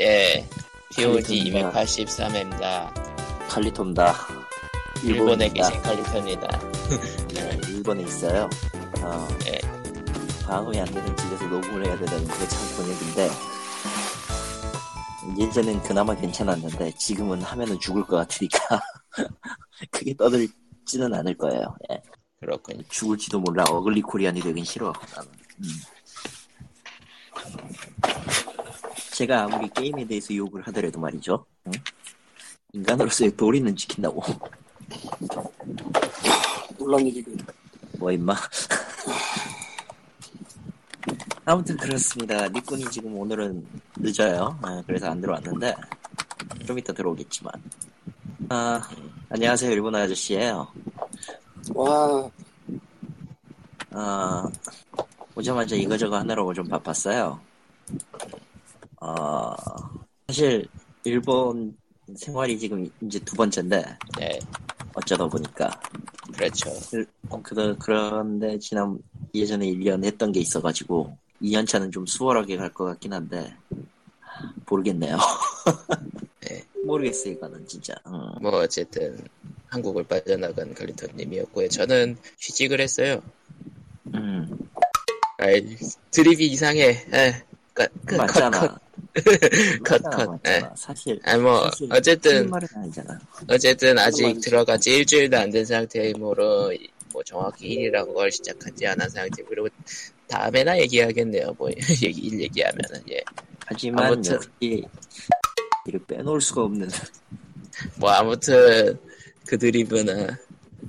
예, POG 283회입니다. 칼리토입니다. 일본에 계신 칼리토입니다. 네, 일본에 있어요. 네. 방음이 안 되는 집에서 녹음을 해야 되는 그게 참 고민인데, 예전엔 그나마 괜찮았는데 지금은 하면은 죽을 것 같으니까 크게 떠들지는 않을 거예요. 예. 그렇군요. 죽을지도 몰라. 어글리 코리안이 되긴 싫어. 제가 아무리 게임에 대해서 욕을 하더라도 말이죠. 응? 인간으로서의 도리는 지킨다고. 놀랑이지금. 뭐 임마. 아무튼 그렇습니다. 니꾼이 지금 오늘은 늦어요. 그래서 안 들어왔는데 좀 이따 들어오겠지만. 안녕하세요, 일본 아저씨예요. 와. 오자마자 이거저거 하느라고 좀 바빴어요. 사실 일본 생활이 지금 이제 두 번째인데, 네. 어쩌다 보니까 그렇죠. 그런데 지난 예전에 1년 했던 게 있어가지고 2년 차는 좀 수월하게 갈 것 같긴 한데 모르겠네요. 네. 모르겠어요 이거는 진짜. 뭐 어쨌든 한국을 빠져나간 갈리터님이었고요. 저는 취직을 했어요. 아이 드립이 이상해. 에. 맞잖아. 컷. 사실. 아니 뭐 사실 어쨌든 말은 아니잖아. 어쨌든 아직 들어간 지 일주일도 안 된 상태이므로 뭐 정확히 일이라는 걸 시작하지 않은 상태. 그리고 다음에나 얘기하겠네요. 뭐 일 얘기하면은 예. 하지만 아무튼 이를 빼놓을 수가 없는. 뭐 아무튼 그 드립은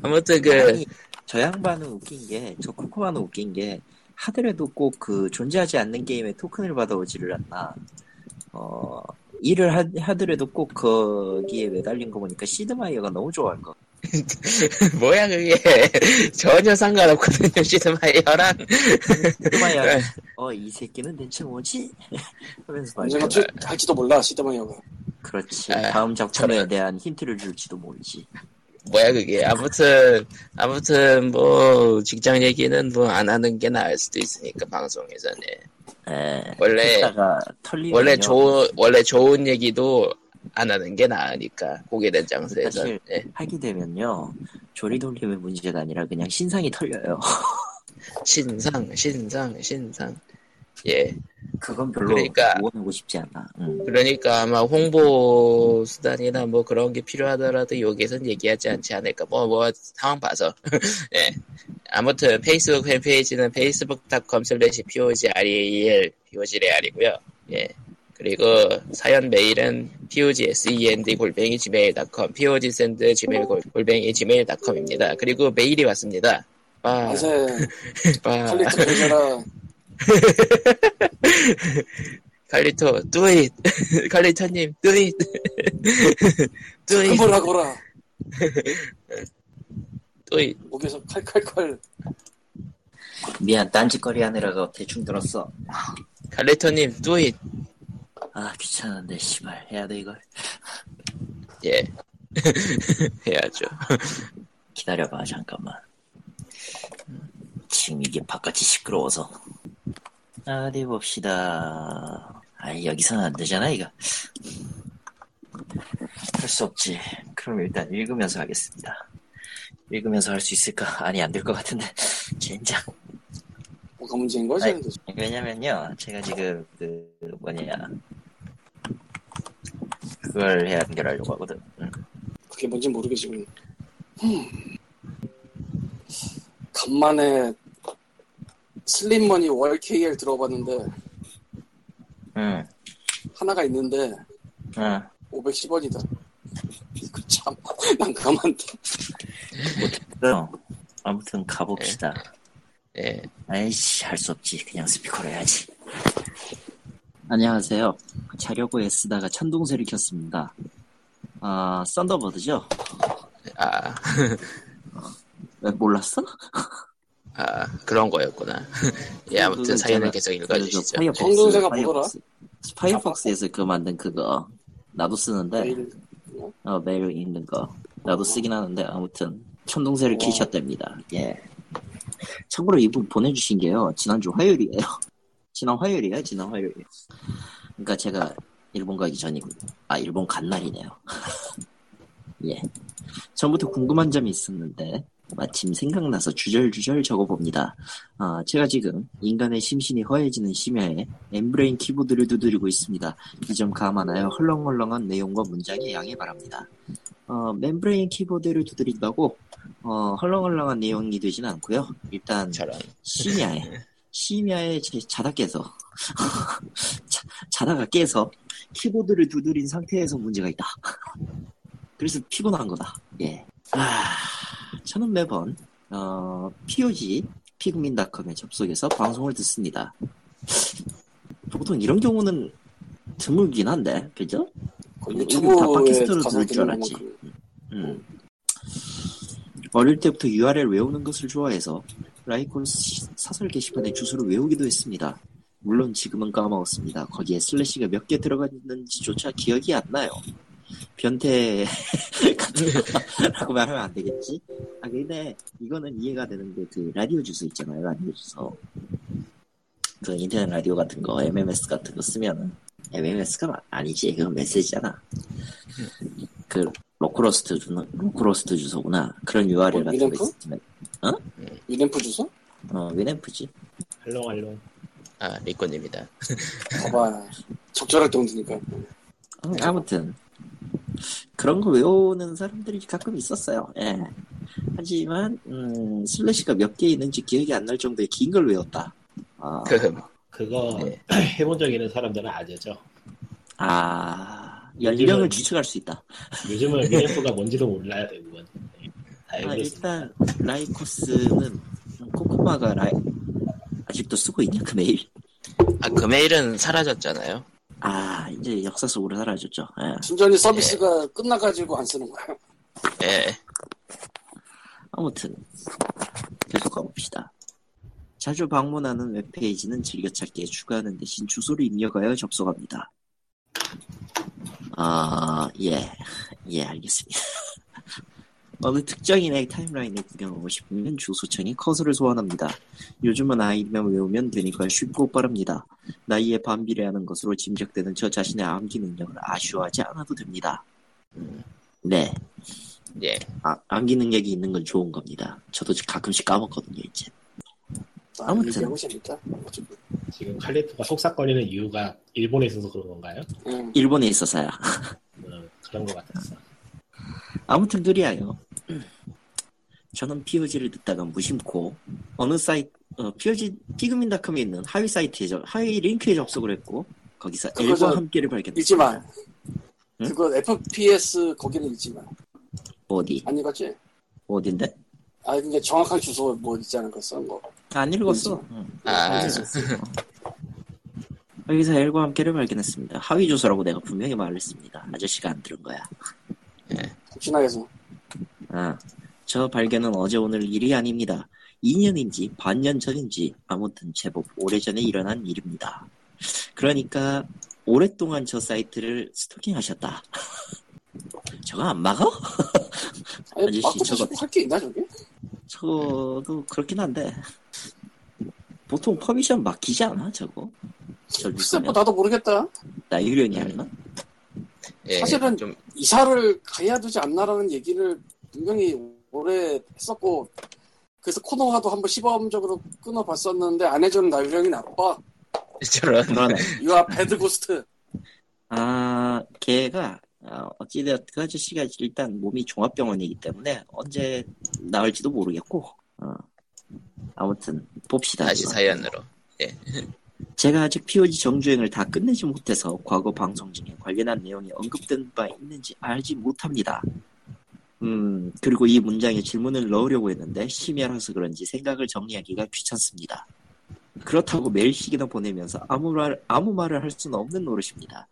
아무튼 그 저 양반은 웃긴 게, 저 코코마는 웃긴 게. 하더라도 꼭 그 존재하지 않는 게임에 토큰을 받아오지를 않나. 일을 하더라도 꼭 거기에 매달린 거 보니까 시드마이어가 너무 좋아할 거. 뭐야 그게. 전혀 상관없거든요 시드마이어랑. 시드마이어. 이 새끼는 대체 뭐지? 하면서 말이야. 할지도 몰라 시드마이어가. 그렇지. 다음 작품에 대한 힌트를 줄지도 모르지. 뭐야 그게. 아무튼 뭐 직장 얘기는 뭐 안 하는 게 나을 수도 있으니까 방송에서는. 예. 원래 좋은 얘기도 안 하는 게 나으니까 고개 된 장소에서. 사실 예. 하게 되면요 조리 돌림의 문제가 아니라 그냥 신상이 털려요. 신상. 예. 그건 별로 원하고 싶지 않아. 그러니까 아마 홍보 수단이나 뭐 그런 게 필요하더라도 여기에선 얘기하지 않지 않을까. 뭐 상황 봐서. 예. 아무튼 페이스북 팬페이지는 facebook.com/POGREAL POGREAL이고요. 예. 그리고 사연 메일은 POGSEND@gmail.com POGSEND@gmail.com입니다. 그리고 메일이 왔습니다. 컬렉트 되잖아. 칼리토 do it. 칼리토님 do it. do it. 뭐라고라. do it. 목에서 칼칼칼. 미안, 딴짓거리 하느라고 대충 들었어. 칼리토님 do it. 아 귀찮은데 씨발 해야 돼 이걸. 예. 해야죠. 기다려봐 잠깐만. 지금 이게 바깥이 시끄러워서. 어디 봅시다. 여기서는 안 되잖아 이거. 할 수 없지. 그럼 일단 읽으면서 하겠습니다. 읽으면서 할 수 있을까? 아니 안 될 것 같은데. 젠장. 뭐가 문제인 거지? 왜냐면요 제가 지금 그걸 해야 연결하려고 하거든. 그게 뭔지 모르겠지만. 간만에 슬림머니 월KL 들어봤는데 하나가 있는데 510원이다. 그 참 난 가만둬. 못했어. 아무튼 가봅시다. 예. 아이씨 할 수 없지. 그냥 스피커로 해야지. 안녕하세요. 자려고 애쓰다가 천둥새를 켰습니다. 썬더버드죠? 왜 몰랐어? 그런 거였구나. 예, 아무튼 사연을 계속 읽어주시죠. 천둥새가 뭐더라? 파이어폭스에서 그 만든 그거. 나도 쓰는데. 매일 읽는 거. 나도 쓰긴 하는데, 아무튼. 천둥새를 키셨답니다. 예. 참고로 이분 보내주신 게요. 지난 화요일이에요. 그러니까 제가 일본 가기 전이군요. 아, 일본 간 날이네요. 예. 전부터 궁금한 점이 있었는데 마침 생각나서 주절주절 적어봅니다. 아, 제가 지금 인간의 심신이 허해지는 심야에 엠브레인 키보드를 두드리고 있습니다. 이 점 감안하여 헐렁헐렁한 내용과 문장에 양해 바랍니다. 멤브레인 키보드를 두드린다고 헐렁헐렁한 내용이 되진 않고요. 일단 심야에 자다가 깨서 키보드를 두드린 상태에서 문제가 있다. 그래서 피곤한 거다. 예. 아, 저는 매번 POG 피그민닷컴에 접속해서 방송을 듣습니다. 보통 이런 경우는 드물긴 한데, 그죠? 유튜브 다 팟캐스트로 들을 줄 알았지. 어릴 때부터 URL 외우는 것을 좋아해서 라이코스 사설 게시판에 주소를 외우기도 했습니다. 물론 지금은 까먹었습니다. 거기에 슬래시가 몇 개 들어갔는지조차 기억이 안 나요. 변태 같은 거라고 말하면 안 되겠지? 아, 근데 이거는 이해가 되는 게 그 라디오 주소 있잖아요. 라디오 주소. 그 인터넷 라디오 같은 거, MMS 같은 거 쓰면은 MMS가 아니지. 그건 메시지잖아. 그 로크로스트 주소구나. 그런 URL 같은 거 있으면. 어? 위램프 주소? 어, 위램프지. 할롱할롱. 아, 리콘입니다. 봐봐. 적절할 때 온다니까. 아무튼 그런 거 외우는 사람들이 가끔 있었어요. 예. 하지만 슬래시가 몇 개 있는지 기억이 안 날 정도의 긴 걸 외웠다. 아. 그거 네. 해본 적 있는 사람들은 아니죠. 아, 연령을 추측할 수 있다. 요즘은 미래프가 뭔지도 몰라야 되는 거지. 아, 일단 라이코스는 코코마가 아직도 쓰고 있냐, 그 메일? 아, 그 메일은 사라졌잖아요. 아, 이제 역사 속으로 사라졌죠. 예. 순전히 서비스가 예. 끝나가지고 안 쓰는 거예요. 예. 아무튼 계속 가봅시다. 자주 방문하는 웹페이지는 즐겨찾기에 추가하는 대신 주소를 입력하여 접속합니다. 아, 예, 알겠습니다. 어느 특정인의 타임라인을 구경하고 싶으면 주소창에 커서를 소환합니다. 요즘은 아이디만 외우면 되니까 쉽고 빠릅니다. 나이에 반비례하는 것으로 짐작되는 저 자신의 암기 능력을 아쉬워하지 않아도 됩니다. 네. 예. 아, 암기 능력이 있는 건 좋은 겁니다. 저도 가끔씩 까먹거든요, 이제. 아무튼 지금 칼리토가 속삭거리는 이유가 일본에 있어서 그런 건가요? 일본에 있어서요. 그런 것 같았어. 아무튼 그리하여 저는 POG를 듣다가 무심코 어느 사이트 POG 피그민닷컴에 있는 하위 사이트에 하위 링크에 접속을 했고 거기서 L과 함께를 발견했습니다. 읽지마. 응? 그거 FPS 거기는 읽지마. 어디? 안 읽었지? 어딘데? 아, 근데 정확한 주소 뭐 있지 않은 거 쓴 거. 안 읽었어. 안 읽었어. 여기서 L과 함께를 발견했습니다. 하위 주소라고 내가 분명히 말했습니다. 아저씨가 안 들은 거야. 네. 신나게서. 아, 저 발견은 어제 오늘 일이 아닙니다. 2년인지 반년 전인지 아무튼 제법 오래전에 일어난 일입니다. 그러니까 오랫동안 저 사이트를 스토킹하셨다. 저거 안 막어? 아저씨 막고 저거 할 게 있나 저게? 저도 그렇긴 한데 보통 퍼미션 막히지 않아 저거? 글쎄 뭐 나도 모르겠다. 나 유령이 아니나? 예, 사실은 좀... 이사를 가야 되지 않나라는 얘기를 분명히 오래 했었고 그래서 코너화도 한번 시범적으로 끊어봤었는데 안 해주는 나 유령이 나빠. 저런. You are bad ghost. 아, 걔가 어찌되었든 그 아저씨가 일단 몸이 종합병원이기 때문에 언제 나을지도 모르겠고 아무튼 봅시다. 다시 사연으로. 예. 제가 아직 POG 정주행을 다 끝내지 못해서 과거 방송 중에 관련한 내용이 언급된 바 있는지 알지 못합니다. 그리고 이 문장에 질문을 넣으려고 했는데 심야라서 그런지 생각을 정리하기가 귀찮습니다. 그렇다고 매일씩이나 보내면서 아무 말을 할 수는 없는 노릇입니다.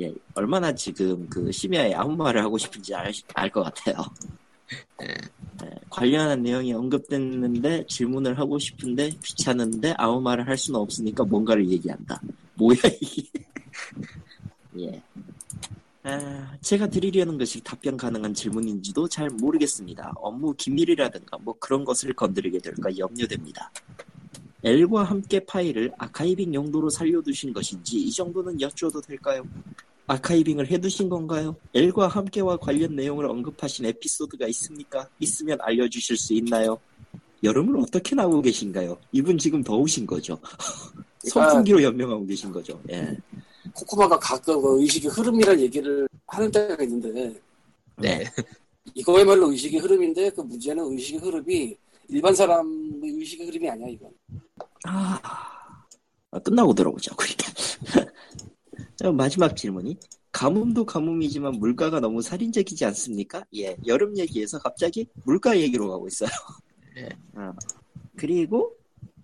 예, 얼마나 지금 그 심야에 아무 말을 하고 싶은지 알 것 같아요. 예, 관련한 내용이 언급됐는데 질문을 하고 싶은데 귀찮은데 아무 말을 할 수는 없으니까 뭔가를 얘기한다. 뭐야 이게? 예. 아, 제가 드리려는 것이 답변 가능한 질문인지도 잘 모르겠습니다. 업무 기밀이라든가 뭐 그런 것을 건드리게 될까 염려됩니다. L과 함께 파일을 아카이빙 용도로 살려두신 것인지 이 정도는 여쭤도 될까요? 아카이빙을 해두신 건가요? L과 함께와 관련 내용을 언급하신 에피소드가 있습니까? 있으면 알려주실 수 있나요? 여름을 어떻게 나오고 계신가요? 이분 지금 더우신 거죠. 선풍기로 연명하고 계신 거죠. 예. 코코마가 가끔 의식의 흐름이라는 얘기를 하는 때가 있는데, 네. 이거야말로 의식의 흐름인데, 그 문제는 의식의 흐름이 일반 사람의 의식의 흐름이 아니야, 이건. 끝나고 들어보자고, 일단. 마지막 질문이. 가뭄도 가뭄이지만 물가가 너무 살인적이지 않습니까? 예. 여름 얘기에서 갑자기 물가 얘기로 가고 있어요. 예. 그리고,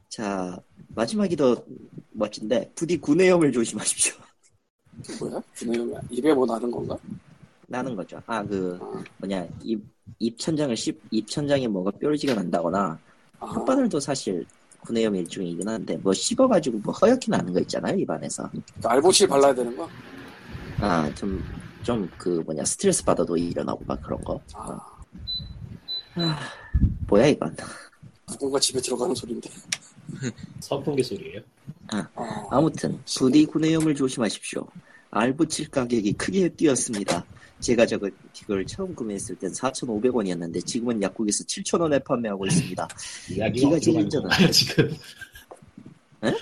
자, 마지막이 더 멋진데, 부디 구내염을 조심하십시오. 뭐야? 구내염이 입에 뭐 나는 건가? 나는 거죠. 입천장에 뭐가 뾰루지가 난다거나, 혓바늘도 사실 구내염 일종이긴 한데, 뭐 씹어가지고 뭐 허옇게 나는 거 있잖아요, 입안에서. 알보실 발라야 되는 거? 스트레스 받아도 일어나고 막 그런 거. 뭐야, 이건. 누군가 집에 들어가는 소리인데. 선풍기 소리예요? 아무튼 부디 구내염을 조심하십시오. 알보칠 가격이 크게 뛰었습니다. 제가 이걸 처음 구매했을 땐 4,500원이었는데 지금은 약국에서 7,000원에 판매하고 있습니다. 이야기가 제일 전화 지금. 에?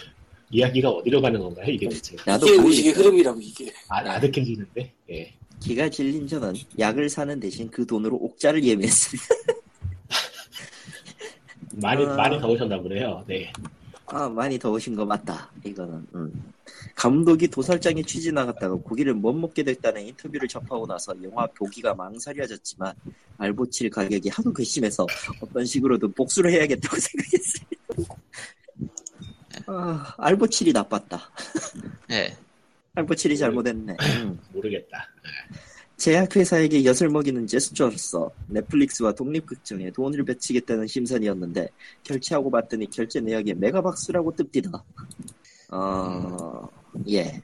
이야기가 어디로 가는 건가요? 이게 대체. 나도 이게 흐름이라고 이게. 아득해지는데. 예. 기가 질린 저는 약을 사는 대신 그 돈으로 옥자를 예매했습니다. 많이 더우셨나 보네요. 네. 많이 더우신 거 맞다. 이거는. 감독이 도살장에 취재 나갔다가 고기를 못 먹게 됐다는 인터뷰를 접하고 나서 영화 보기가 망설여졌지만 알보칠 가격이 하도 괘씸해서 어떤 식으로든 복수를 해야겠다고 생각했어요. 알보칠이 나빴다. 네. 알보칠이 잘못했네. 모르겠다. 제약회사에게 엿을 먹이는 제스처로서 넷플릭스와 독립극장에 돈을 바치겠다는 심산이었는데 결제하고 봤더니 결제 내역에 메가박스라고 뜹디다. 예.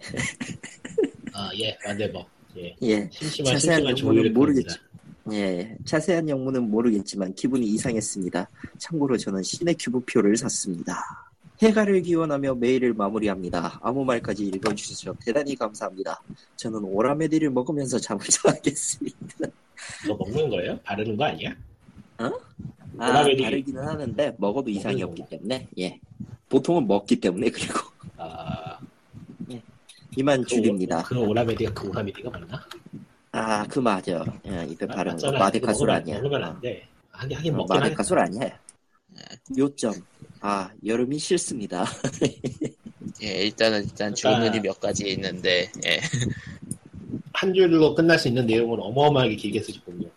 예. 안돼뭐. 예. 예. 자세한 영문은 모르겠지. 예. 자세한 영문은 모르겠지만 기분이 이상했습니다. 참고로 저는 시네큐브표를 샀습니다. 해가를 기원하며 메일을 마무리합니다. 아무 말까지 읽어주셔서 대단히 감사합니다. 저는 오라메디를 먹으면서 잠을 자겠습니다. 뭐 먹는 거예요? 바르는 거 아니야? 오라메디. 바르기는 하는데 먹어도 이상이 없기 때문에. 예. 보통은 먹기 때문에. 그리고 예. 이만 줄입니다. 오라메디가 맞나? 그 맞아. 예, 입에 바르는 거. 마데카솔 아니야. 먹으면 안 돼. 하긴 먹긴 마데카솔 아니야. 요점. 여름이 싫습니다. 예, 일단 질문이 몇 가지 있는데, 예. 한 줄로 끝날 수 있는 내용은 어마어마하게 길게 쓰셨군요.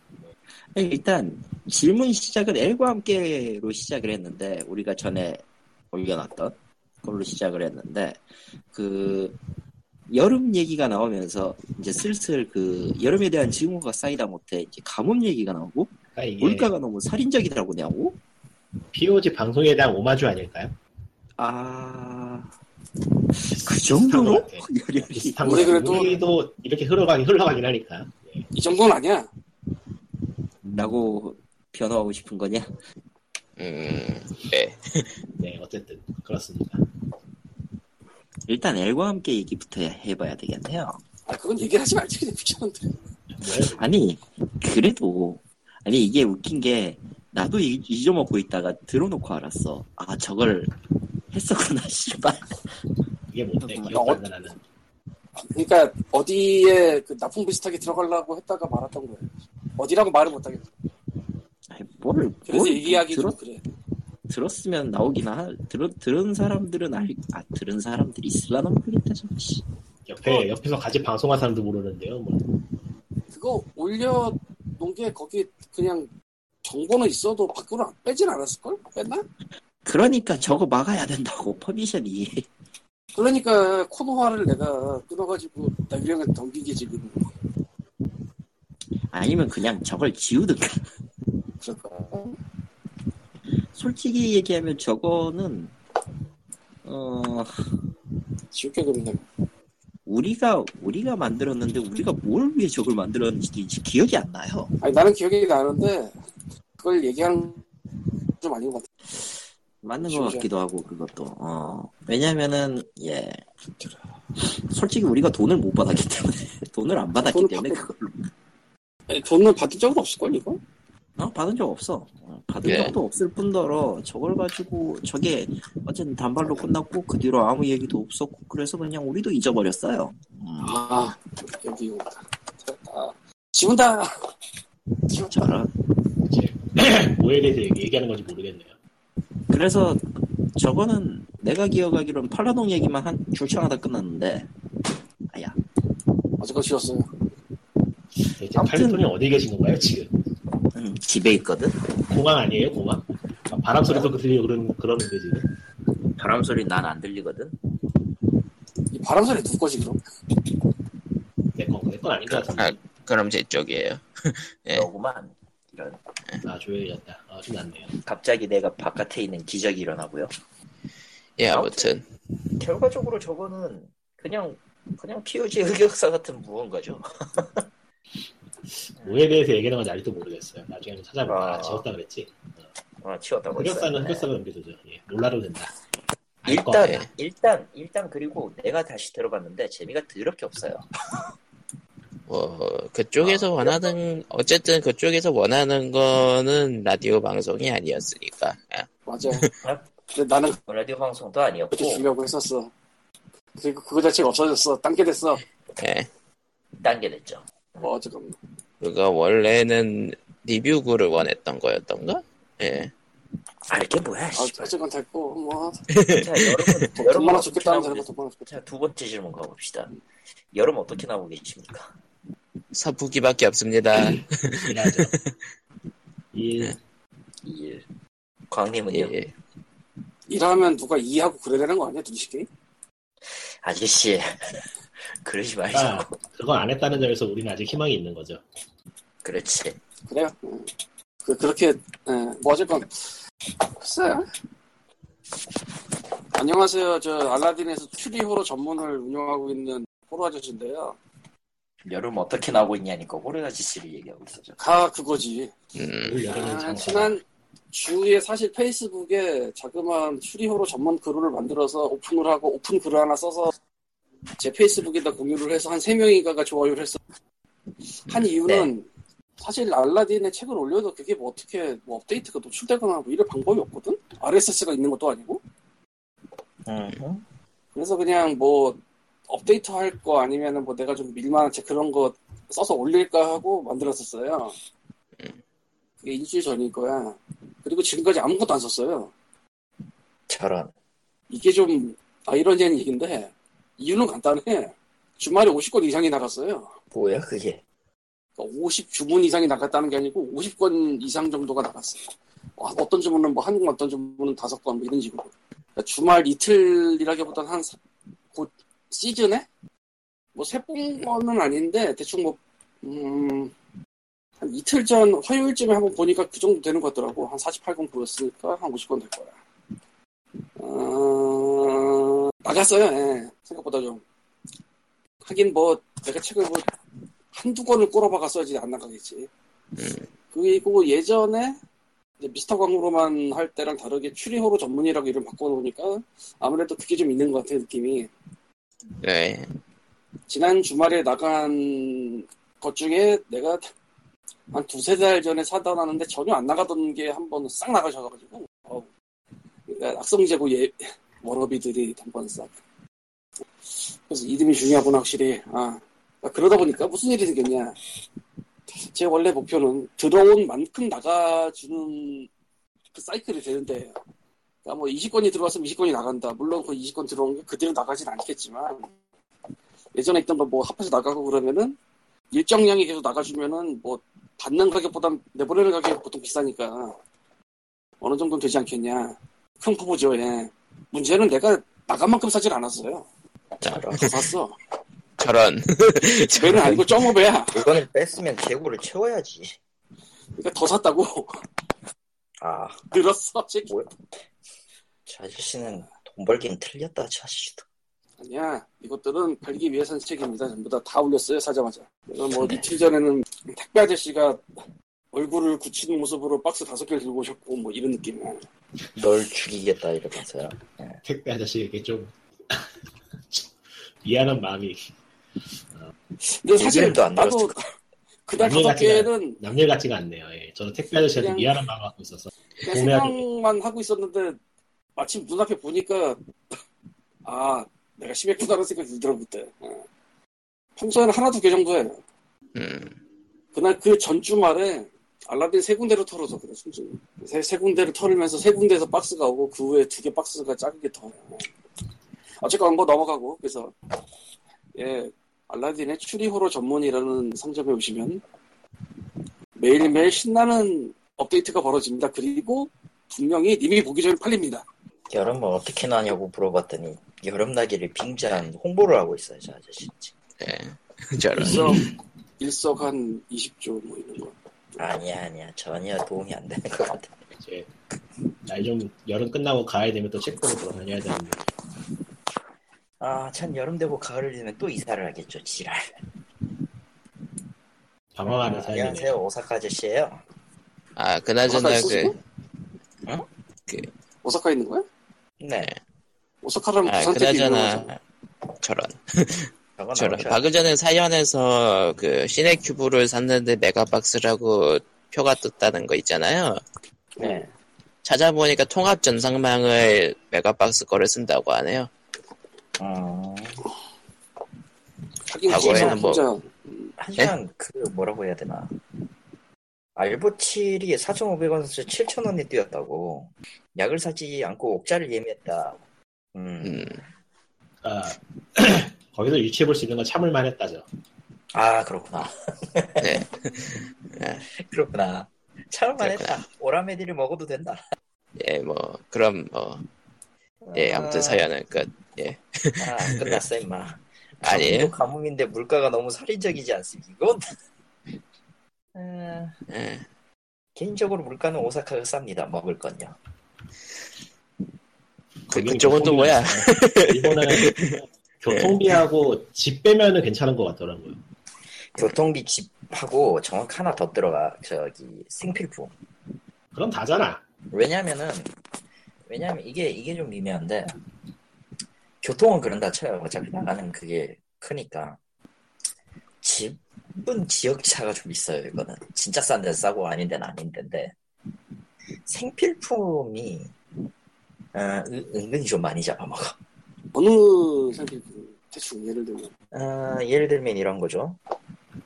예, 일단 질문 시작은 L과 함께로 시작을 했는데, 우리가 전에 올려놨던 걸로 시작을 했는데, 그 여름 얘기가 나오면서 이제 슬슬 그 여름에 대한 증오가 쌓이다 못해 이제 가뭄 얘기가 나오고, 물가가 너무 살인적이라고 나오고. POG 방송에 대한 오마주 아닐까요? 그 정도로? 우리도 이렇게 흘러가긴 하니까. 예. 이 정도는 아니야. 라고 변호하고 싶은 거냐? 네. 네, 어쨌든 그렇습니다. 일단 L과 함께 얘기부터 해봐야 되겠네요. 그건 얘기하지 말지 그냥 붙였는데. 아니 이게 웃긴 게. 나도 잊어먹고 있다가 들어놓고 알았어. 저걸 했었구나, 씨발. 이게 뭔데? 나는. 그러니까 어디에 그 납품 비슷하게 들어가려고 했다가 말았던 거예요. 어디라고 말을 못하겠어. 그래서 얘기하기도 그래. 들었으면 나오기나. 들은 사람들은 들은 사람들이 있으려나 모르겠다, 씨. 옆에서 같이 방송한 사람도 모르는데요. 뭐. 그거 올려놓은 게 거기 그냥. 정보는 있어도 밖으로 빼진 않았을걸? 뺐나? 그러니까 저거 막아야 된다고 퍼미션이. 그러니까 코너화를 내가 끊어가지고 나 유형을 넘기게 지금. 아니면 그냥 저걸 지우든가. 그럴까? 솔직히 얘기하면 저거는 지울게 그러면. 우리가 만들었는데 우리가 뭘 위해 저걸 만들었는지 기억이 안 나요. 나는 기억이 나는데 그걸 얘기하는 좀 아닌 것 같아. 맞는 것 같기도 하고 그것도. 왜냐면은 예 솔직히 우리가 돈을 못 받았기 때문에 돈을 안 받았기 때문에 그걸로. 돈을 받은 적은 없을걸 이거? 받은 적 없어. 받은 적도 없을 뿐더러 저걸 가지고 저게 어쨌든 단발로 끝났고 그 뒤로 아무 얘기도 없었고 그래서 그냥 우리도 잊어버렸어요. 아 여기 지금 다 저런 오해에 대해 얘기하는 건지 모르겠네요. 그래서 저거는 내가 기억하기로는 팔라동 얘기만 한 줄창하다 끝났는데 아야 어제껏 쉬었어요. 팔라동이 어디 계신 건가요 지금? 집에 있거든. 공항 아니에요 공항? 바람 소리도 들리고 그러는데 지금. 바람 소리 난 안 들리거든. 이 바람 소리 누구 거지 그럼? 내 건 아닌 것 같은데. 그럼 제 쪽이에요. 예. 너구만. 이런. 조용해졌다. 좀 낫네요. 갑자기 내가 바깥에 있는 기적이 일어나고요. 예, 아무튼. 결과적으로 저거는 그냥 POG 흑역사 같은 무언가죠. 뭐에 대해서 얘기하는 건지 아직도 모르겠어요. 나중에 한번 찾아볼까. 지웠다 그랬지? 지웠다고 했어요. 흑역사는 넘겨주죠. 예, 몰라도 된다. 일단 그리고 내가 다시 들어봤는데 재미가 더럽게 없어요. 그쪽에서 어쨌든 그쪽에서 원하는 거는 라디오 방송이 아니었으니까. 맞아. 나는 라디오 방송도 아니었고. 그렇게 주려고 했었어. 그리고 그거 자체가 없어졌어. 딴 게 됐어. 네. 딴 게 됐죠. 어쨌건. 그가 원래는 리뷰구를 원했던 거였던가? 예. 알게 뭐야. 어쨌건 됐고 뭐. 자 여러분 얼마나 좋겠다는 사람도 덕분에. 자 두 번째 질문 가봅시다. 여름 어떻게 나오고 계십니까? 사부기밖에 없습니다. 일하죠. 일. 광님은요? 일하면 누가 2하고 그래야 되는 거 아니야? 눈시게? 아저씨 그러지 말자고. 그건 안 했다는 점에서 우리는 아직 희망이 있는 거죠. 그렇지. 그래요. 그렇게 뭐 어쨌건 글쎄요. 안녕하세요. 저 알라딘에서 추리 호러 전문을 운영하고 있는 호러 아저씨인데요. 여름 어떻게 나오고 있냐니까 호러 아저씨를 얘기하고 있었죠. 그거지. 지난 주에 사실 페이스북에 자그마한 추리호러 전문 글을 만들어서 오픈을 하고 오픈 글을 하나 써서 제 페이스북에다 공유를 해서 한 3명인가가 좋아요를 했어. 한 이유는 사실 알라딘에 책을 올려도 그게 뭐 어떻게 뭐 업데이트가 노출되거나 뭐 이럴 방법이 없거든? RSS가 있는 것도 아니고. 그래서 그냥 뭐 업데이트 할 거 아니면은 뭐 내가 좀 밀만한 책 그런 거 써서 올릴까 하고 만들었었어요. 그게 일주일 전일 거야. 그리고 지금까지 아무것도 안 썼어요. 잘한. 이게 좀 아이러니한 얘기인데 이유는 간단해. 주말에 50권 이상이 나갔어요. 뭐야 그게? 50 주문 이상이 나갔다는 게 아니고 50권 이상 정도가 나갔어요. 어떤 주문은 뭐 1권, 어떤 주문은 5권 뭐 이런 식으로. 그러니까 주말 이틀이라기보다는 한 곧 시즌에 뭐 세 번은 아닌데 대충 뭐 한 이틀 전 화요일쯤에 한번 보니까 그 정도 되는 것 같더라고. 한 48권 보였으니까 한 50권 될 거야. 나갔어요. 생각보다 좀. 하긴 뭐 내가 책을 뭐 한두 권을 꼬라박아 써야지 안 나가겠지. 그리고 예전에 이제 미스터 광으로만 할 때랑 다르게 추리호러 전문이라고 이름 바꿔놓으니까 아무래도 그게 좀 있는 것 같아요. 느낌이. 네. 지난 주말에 나간 것 중에 내가 한 2-3달 전에 사다 놨는데 전혀 안 나가던 게 한 번 싹 나가셔가지고 그러니까 악성재고 워너비들이 단번 싹. 그래서 이름이 중요하구나 확실히. 그러다 보니까 무슨 일이 생겼냐. 제 원래 목표는 들어온 만큼 나가주는 그 사이클이 되는데 그러니까 뭐 20권이 들어왔으면 20권이 나간다. 물론 그 20권 들어온 게 그대로 나가진 않겠지만 예전에 있던 거 뭐 합해서 나가고 그러면은 일정량이 계속 나가주면은 뭐 받는 가격보단 내보내는 가격이 보통 비싸니까 어느 정도는 되지 않겠냐. 큰 포부죠. 문제는 내가 나간 만큼 사질 않았어요. 저런. 더 샀어. 저런. 배는 아니고 점오배야. 이거는 뺐으면 재고를 채워야지. 그러니까 더 샀다고. 늘었어. 뭐야? 저 아저씨는 돈 벌기는 틀렸다. 저 아저씨도. 아니야. 이것들은 팔기 위해 산 책입니다. 전부 다 올렸어요. 사자마자. 내가 뭐 이틀 전에는 택배 아저씨가 얼굴을 굳히는 모습으로 박스 5개를 들고 오셨고 뭐 이런 느낌. 널 죽이겠다 이러면서요. 네. 택배 아저씨에게 좀 미안한 마음이. 근데 사실 나도 그날 5개는 남일 같지가 않네요. 예. 저는 택배 아저씨한테 미안한 마음 갖고 있어서 생각만 하고 있었는데 마침 눈앞에 보니까 아 내가 심했구나라는 생각이 들더라고요. 예. 평소에는 1-2개 정도예요. 그날 그 전 주말에 알라딘 3군데로 털어서 그래 순전히 3군데를 털면서 3군데에서 박스가 오고 그 후에 2개 박스가 작은 게 더. 어쨌건 뭐 넘어가고 그래서 예 알라딘의 추리호러 전문이라는 상점에 오시면 매일매일 신나는 업데이트가 벌어집니다. 그리고 분명히 님이 보기 전에 팔립니다. 여름은 어떻게 나냐고 물어봤더니 여름나기를 빙자한 홍보를 하고 있어요 저 아저씨. 네 저런. 일석 한 20조 뭐 이런 거. 아니야 전혀 도움이 안 되는 것 같아. 이제 날 좀 여름 끝나고 가을 되면 또 체크로 돌아다녀야 되는데. 아 참 여름 되고 가을 되면 또 이사를 하겠죠 지랄. 방황하는 사람이네. 안녕하세요 오사카 아저씨예요. 아 그나저나 오사카 있는 거야? 네. 오사카라면 부산 쪽에 있는 거잖아. 저런. 저런. 방금 전에 사연에서 그 시네큐브를 샀는데 메가박스라고 표가 떴다는 거 있잖아요. 네. 찾아보니까 통합 전상망을 메가박스 거를 쓴다고 하네요. 과거에는 뭐 한시간 그 뭐라고 해야 되나 알보칠이 4,500원에서 7,000원에 뛰었다고. 약을 사지 않고 옥자를 예매했다. 아 거기서 유치해볼 수 있는 건 참을만 했다죠. 아 그렇구나. 네. 그렇구나. 참을만 했다. 오라메디를 먹어도 된다. 예 뭐 그럼 뭐 예 아무튼 사연은 끝. 예. 아 끝났어 임마. 아니에요. 가뭄인데 물가가 너무 살인적이지 않습니까? 이건. 개인적으로 물가는 오사카가 쌉니다. 먹을 건요. 그쪽은 또 뭐야? 일본은 교통비하고 집 빼면은 괜찮은 것 같더라고요. 교통비 집하고 정확 하나 더 들어가 저기 생필품. 그럼 다잖아. 왜냐면은 이게 좀 미묘한데 교통은 그런다 쳐요. 어차피 나가는 그게 크니까. 집은 지역차가 좀 있어요. 이거는 진짜 싼 데는 싸고 아닌 데는 아닌 데인데 생필품이 은근히 좀 많이 잡아먹어. 어느 생필품? 대충 예를 들면 예를 들면 이런 거죠.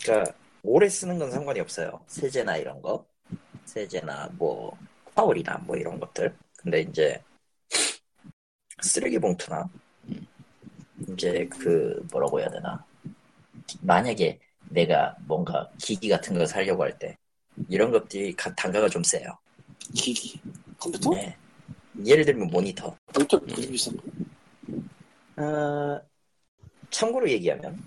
그러니까 오래 쓰는 건 상관이 없어요. 세제나 이런 거, 세제나 뭐 타월이나 뭐 이런 것들. 근데 이제 쓰레기 봉투나 이제 그 뭐라고 해야 되나 만약에 내가 뭔가 기기 같은 거 사려고 할 때 이런 것들이 단가가 좀 세요. 기기? 컴퓨터? 네. 예를 들면 모니터. 모니터 그렇게 비싼 거? 참고로 얘기하면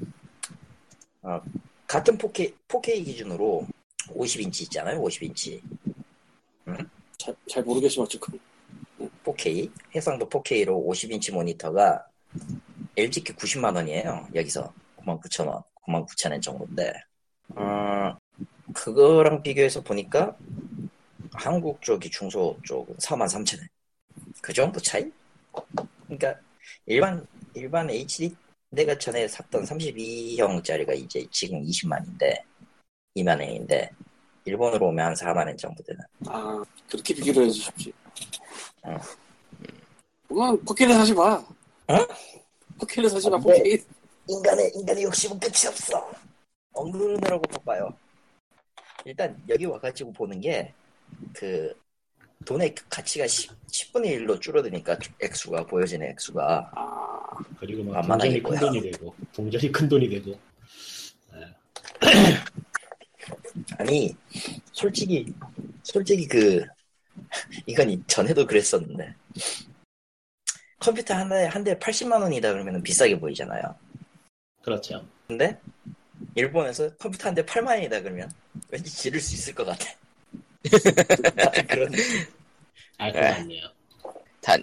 같은 4K 기준으로 50인치 있잖아요. 50인치. 잘 모르겠지만 지금 4K 해상도 4K로 50인치 모니터가 LG께 90만 원이에요. 여기서 99,000원, 99,000엔 정도인데 그거랑 비교해서 보니까 한국 쪽이 중소 쪽은 43,000엔. 그 정도 차이? 그러니까 일반 HD 내가 전에 샀던 32형짜리가 이제 지금 2만엔인데 일본으로 오면 한 4만엔 정도 되는. 아 그렇게 비교를 해야지 쉽지. 응. 그만 포켓을 사지 마. 응? 포켓을 사지 마. 포켓. 인간의 욕심은 끝이 없어. 엉그르느라고 바빠요. 일단 여기 와가지고 보는 게 그 돈의 가치가 10분의 1로 줄어드니까 액수가 보여지는 액수가. 아, 그리고 막 동전이 큰 돈이 되고 아니 솔직히 그 이건 전에도 그랬었는데 컴퓨터 한 대에 80만 원이다 그러면 비싸게 보이잖아요. 그렇죠. 근데 일본에서 컴퓨터 한 대에 8만 원이다 그러면 왠지 지를 수 있을 것 같아. 그런 알겠네요.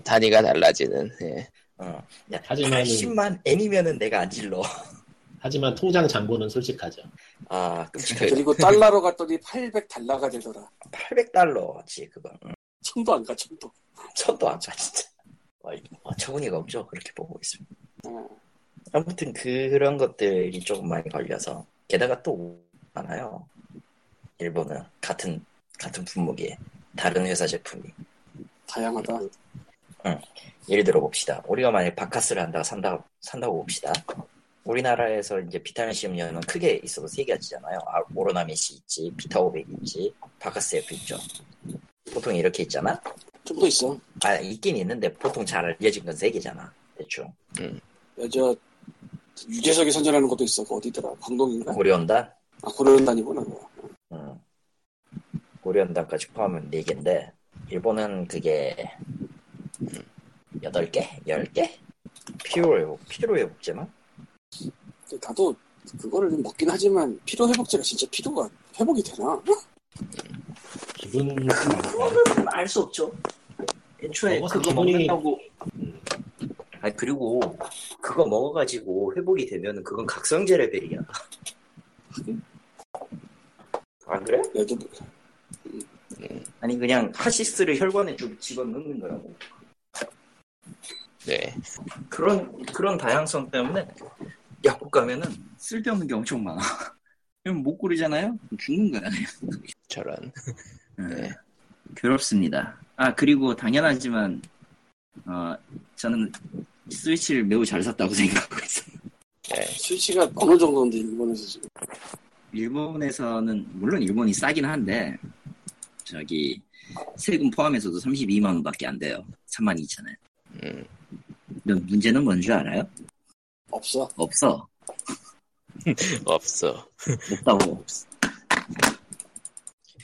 단위가 달라지는. 예. 하지만 80만 엔이면은 내가 안 질러. 하지만 통장 잔고는 솔직하죠. 아, 끔찍해. 그리고 달러로 갔더니 800달러가 되더라. 800달러지 그거. 천도 안 가, 천도. 천도 안 가, 진짜. 어처구니가 없죠, 그렇게 보고 있으면. 아무튼 그런 것들이 조금 많이 걸려서. 게다가 또 많아요. 일본은 같은 품목에 다른 회사 제품이. 다양하다. 응. 예를 들어 봅시다. 우리가 만약에 바카스를 산다고 봅시다. 우리나라에서 이제 비타민C 음료는 크게 있어도 세 가지잖아요. 아, 오로나미C 있지, 비타500 있지, 바카스 F 있죠. 보통 이렇게 있잖아? 좀 더 있어. 아, 있긴 있는데 보통 잘 알려진 건 세 개잖아. 대충. 야, 저 유재석이 선전하는 것도 있어. 그 어디더라? 광동인가? 고려온단? 아, 고려온단이구나. 고려온단까지 포함하면 4개인데 일본은 그게 8개? 10개? 피로회복제만? 나도 그거를 먹긴 하지만 피로회복제가 진짜 피로가 회복이 되나? 기분... 그거는 알 수 없죠. 애초에 그거 먹는다고... 아니 그리고 그거 먹어가지고 회복이 되면 그건 각성제 레벨이야. 안 그래? 아니 그냥 하시스를 혈관에 집어넣는 거라고. 네. 그런 다양성 때문에 약국 가면은 쓸데없는 게 엄청 많아. 그럼 못 고르잖아요? 죽는 거야. 저런. 네. 괴롭습니다. 아 그리고 당연하지만 저는 스위치를 매우 잘 샀다고 생각하고 있어요. 네. 스위치가 어느 정도인데 일본에서 지금? 일본에서는 물론 일본이 싸긴 한데 저기 세금 포함해서도 32만 원밖에 안 돼요. 32,000원. 문제는 뭔지 알아요? 없어. 없어. 없다고.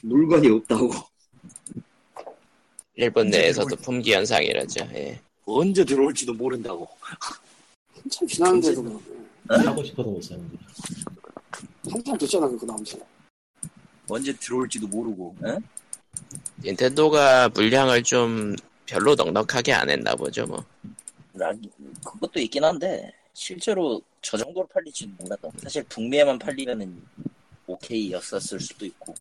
물건이 없다고. 일본 내에서도 품귀 현상이라죠. 예. 언제 들어올지도 모른다고. 한참 지났는데도 사고 싶어도 못 사는 거야. 한참 됐잖아 그거 남친. 언제 들어올지도 모르고. 에? 닌텐도가 물량을 좀 별로 넉넉하게 안 했나 보죠 뭐. 그것도 있긴 한데 실제로 저 정도로 팔릴지는 몰라도 사실 북미에만 팔리면은 오케이였었을 수도 있고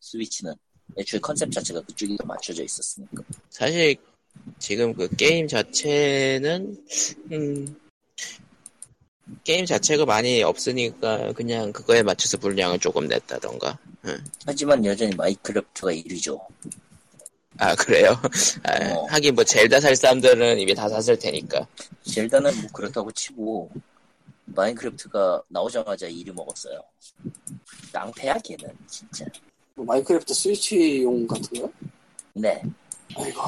스위치는 애초에 컨셉 자체가 그쪽이 더 맞춰져 있었으니까. 사실 지금 그 게임 자체는 게임 자체가 많이 없으니까 그냥 그거에 맞춰서 분량을 조금 냈다던가. 하지만 여전히 마인크래프트가 1위죠. 아 그래요? 아, 하긴 뭐 젤다 살 사람들은 이미 다 샀을 테니까. 젤다는 뭐 그렇다고 치고 마인크래프트가 나오자마자 1위 먹었어요. 낭패야 걔는 진짜. 뭐 마인크래프트 스위치용 같은 거요? 네. 아이고.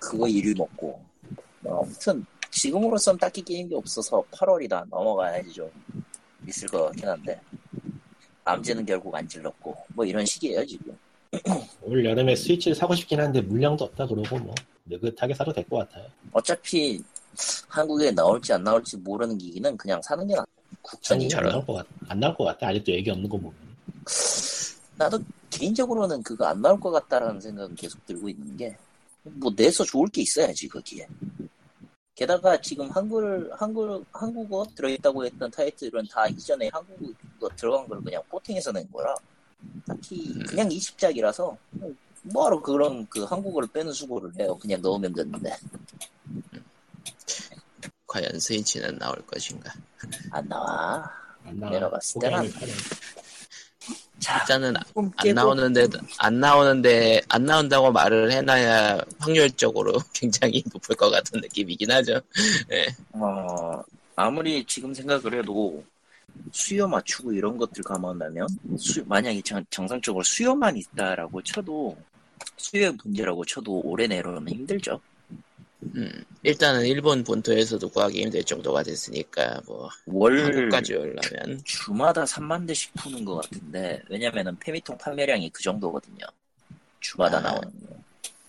그거 1위 먹고. 아무튼 지금으로선 딱히 게임이 없어서 8월이다 넘어가야지 좀 있을 것 같긴 한데 암제는 결국 안 질렀고 뭐 이런 식이에요 지금. 올 여름에 스위치를 사고 싶긴 한데 물량도 없다 그러고 뭐 느긋하게 사도 될 것 같아요. 어차피 한국에 나올지 안 나올지 모르는 기기는 그냥 사는 게 낫다. 국산이 안 나올 것 같아. 아직도 얘기 없는 거 보면. 나도 개인적으로는 그거 안 나올 것 같다라는 생각은 계속 들고 있는 게 뭐 내서 좋을 게 있어야지 거기에. 게다가 지금 한국어 들어있다고 했던 타이틀은 다 이전에 한국어 들어간 걸 그냥 포팅해서 낸 거라. 딱히 그냥 20작이라서 뭐하러 그런 그 한국어를 빼는 수고를 해요. 그냥 넣으면 되는데. 과연 스위치는 나올 것인가? 안 나와. 내가 봤을 때는. 일단은 안 나온다고 말을 해놔야 확률적으로 굉장히 높을 것 같은 느낌이긴 하죠. 네. 아무리 지금 생각을 해도 수요 맞추고 이런 것들 감안하면 만약에 정상적으로 수요만 있다라고 쳐도 수요의 문제라고 쳐도 올해 내로는 힘들죠. 일단은 일본 본토에서도 구하기 힘들 정도가 됐으니까 뭐 한국까지 올라면 주마다 3만 대씩 푸는 것 같은데 왜냐면은 페미통 판매량이 그 정도거든요. 주마다 나오는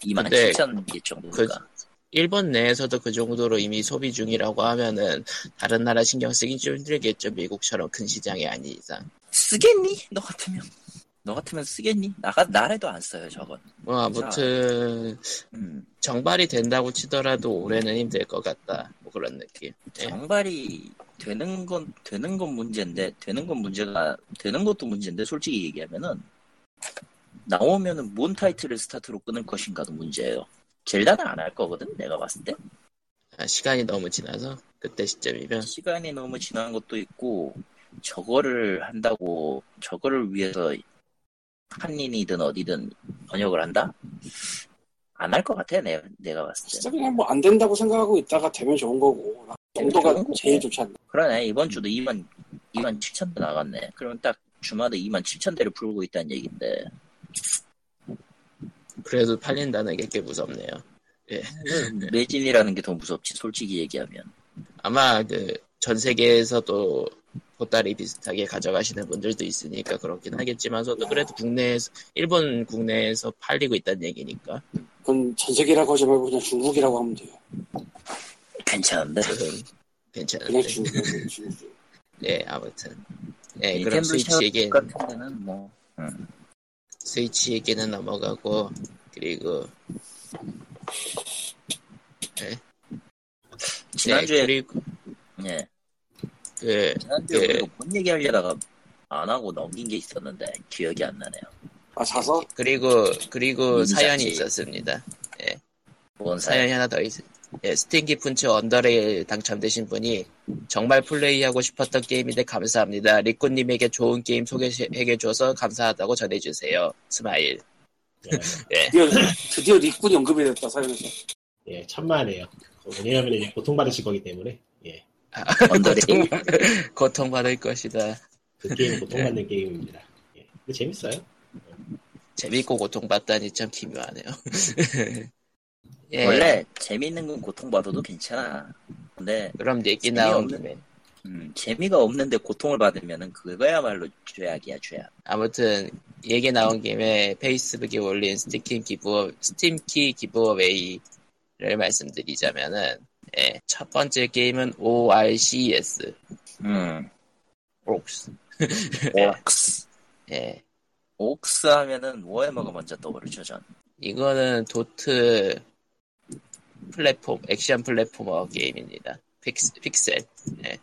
2만 7천 개 정도니까. 일본 내에서도 그 정도로 이미 소비 중이라고 하면은 다른 나라 신경 쓰긴 좀 힘들겠죠. 미국처럼 큰 시장이 아닌 이상. 쓰겠니? 너 같으면. 너 같으면 쓰겠니? 나라도 안 써요, 저건. 뭐 아무튼 정발이 된다고 치더라도 올해는 힘들 것 같다. 뭐 그런 느낌. 정발이 되는 건 문제인데 되는 것도 문제인데 솔직히 얘기하면은 나오면은 뭔 타이틀을 스타트로 끊을 것인가도 문제예요. 젤다는 안 할 거거든, 내가 봤을 때. 아, 시간이 너무 지나서 그때 시점이면. 시간이 너무 지난 것도 있고 저거를 위해서. 한인이든 어디든 번역을 한다? 안 할 것 같아, 내가 봤을 때. 진짜 그냥 뭐 안 된다고 생각하고 있다가 되면 좋은 거고. 정도가 제일 좋지 않나? 그러네. 이번 주도 2만 7천 대 나갔네. 그러면 딱 주마다 2만 7천 대를 풀고 있다는 얘기인데. 그래도 팔린다는 게 꽤 무섭네요. 예. 매진이라는 게 더 무섭지, 솔직히 얘기하면. 아마 그 전 세계에서도 보따리 비슷하게 가져가시는 분들도 있으니까 그렇긴 하겠지만서도 그래도 국내에서 일본 국내에서 팔리고 있다는 얘기니까. 그럼 전 세계라고 하지 말고 그냥 중국이라고 하면 돼요. 괜찮은데? 괜찮은데. 중국. 예, 아무튼. 예, 그럼 스위치 얘기는 넘어가고 그리고 예. 지난주에 그리고 예. 지난주에 우리가 뭔 얘기하려다가 안 하고 넘긴 게 있었는데 기억이 안 나네요. 아 자서? 그리고 사연이 있었습니다. 예. 뭔 사연이 하나 더 있어요. 예, 스팀 기프트 언더레일 당첨되신 분이 정말 플레이하고 싶었던 게임인데 감사합니다. 리코님에게 좋은 게임 소개해줘서 감사하다고 전해주세요. 스마일. 예. 드디어 리콘이 언급이 됐다 사연에서. 예, 천만에요. 왜냐하면 이제 고통받으실 거기 때문에. 예. 고통받을 것이다. 그 게임은 고통받는 게임입니다. 예. 근데 재밌어요. 재밌고 고통받다니 참 기묘하네요. 예. 원래 재밌는 건 고통받아도 괜찮아. 근데 그럼 얘기 나온 김에 재미가 없는데 고통을 받으면은 그거야말로 죄악이야, 죄악. 아무튼 얘기 나온 김에 페이스북에 올린 스팀키 기부어웨이를 말씀드리자면은. 예, 첫 번째 게임은 ORCS. 옥스. 옥스. 예. 옥스 하면은 워해머가 먼저 떠오르죠, 전. 이거는 도트 플랫폼, 액션 플랫포머 게임입니다. 픽셀. 예.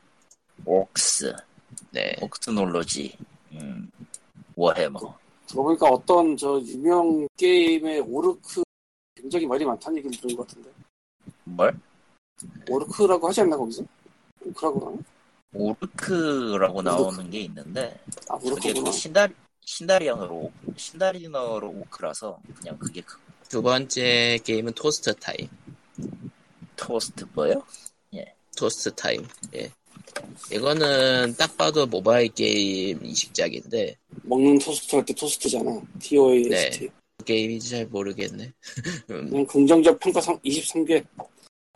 옥스. 네. 옥스놀로지. 워해머. 그러니까 어떤 저 유명 게임의 오르크 굉장히 말이 많다는 얘기를 들은 것 같은데. 뭘? 오르크라고 하지 않나 거기서? 오르크라고 나오는 게 있는데 아, 그게 신다리너로 오크라서 그냥 그게 그. 두 번째 게임은 토스트 타임. 토스트 뭐요? 예. 토스트 타임. 예. 이거는 딱 봐도 모바일 게임 이식작인데 먹는 토스트 할 때 토스트잖아. TOST. 네. 게임인지 잘 모르겠네. 그냥 긍정적 평가 23개.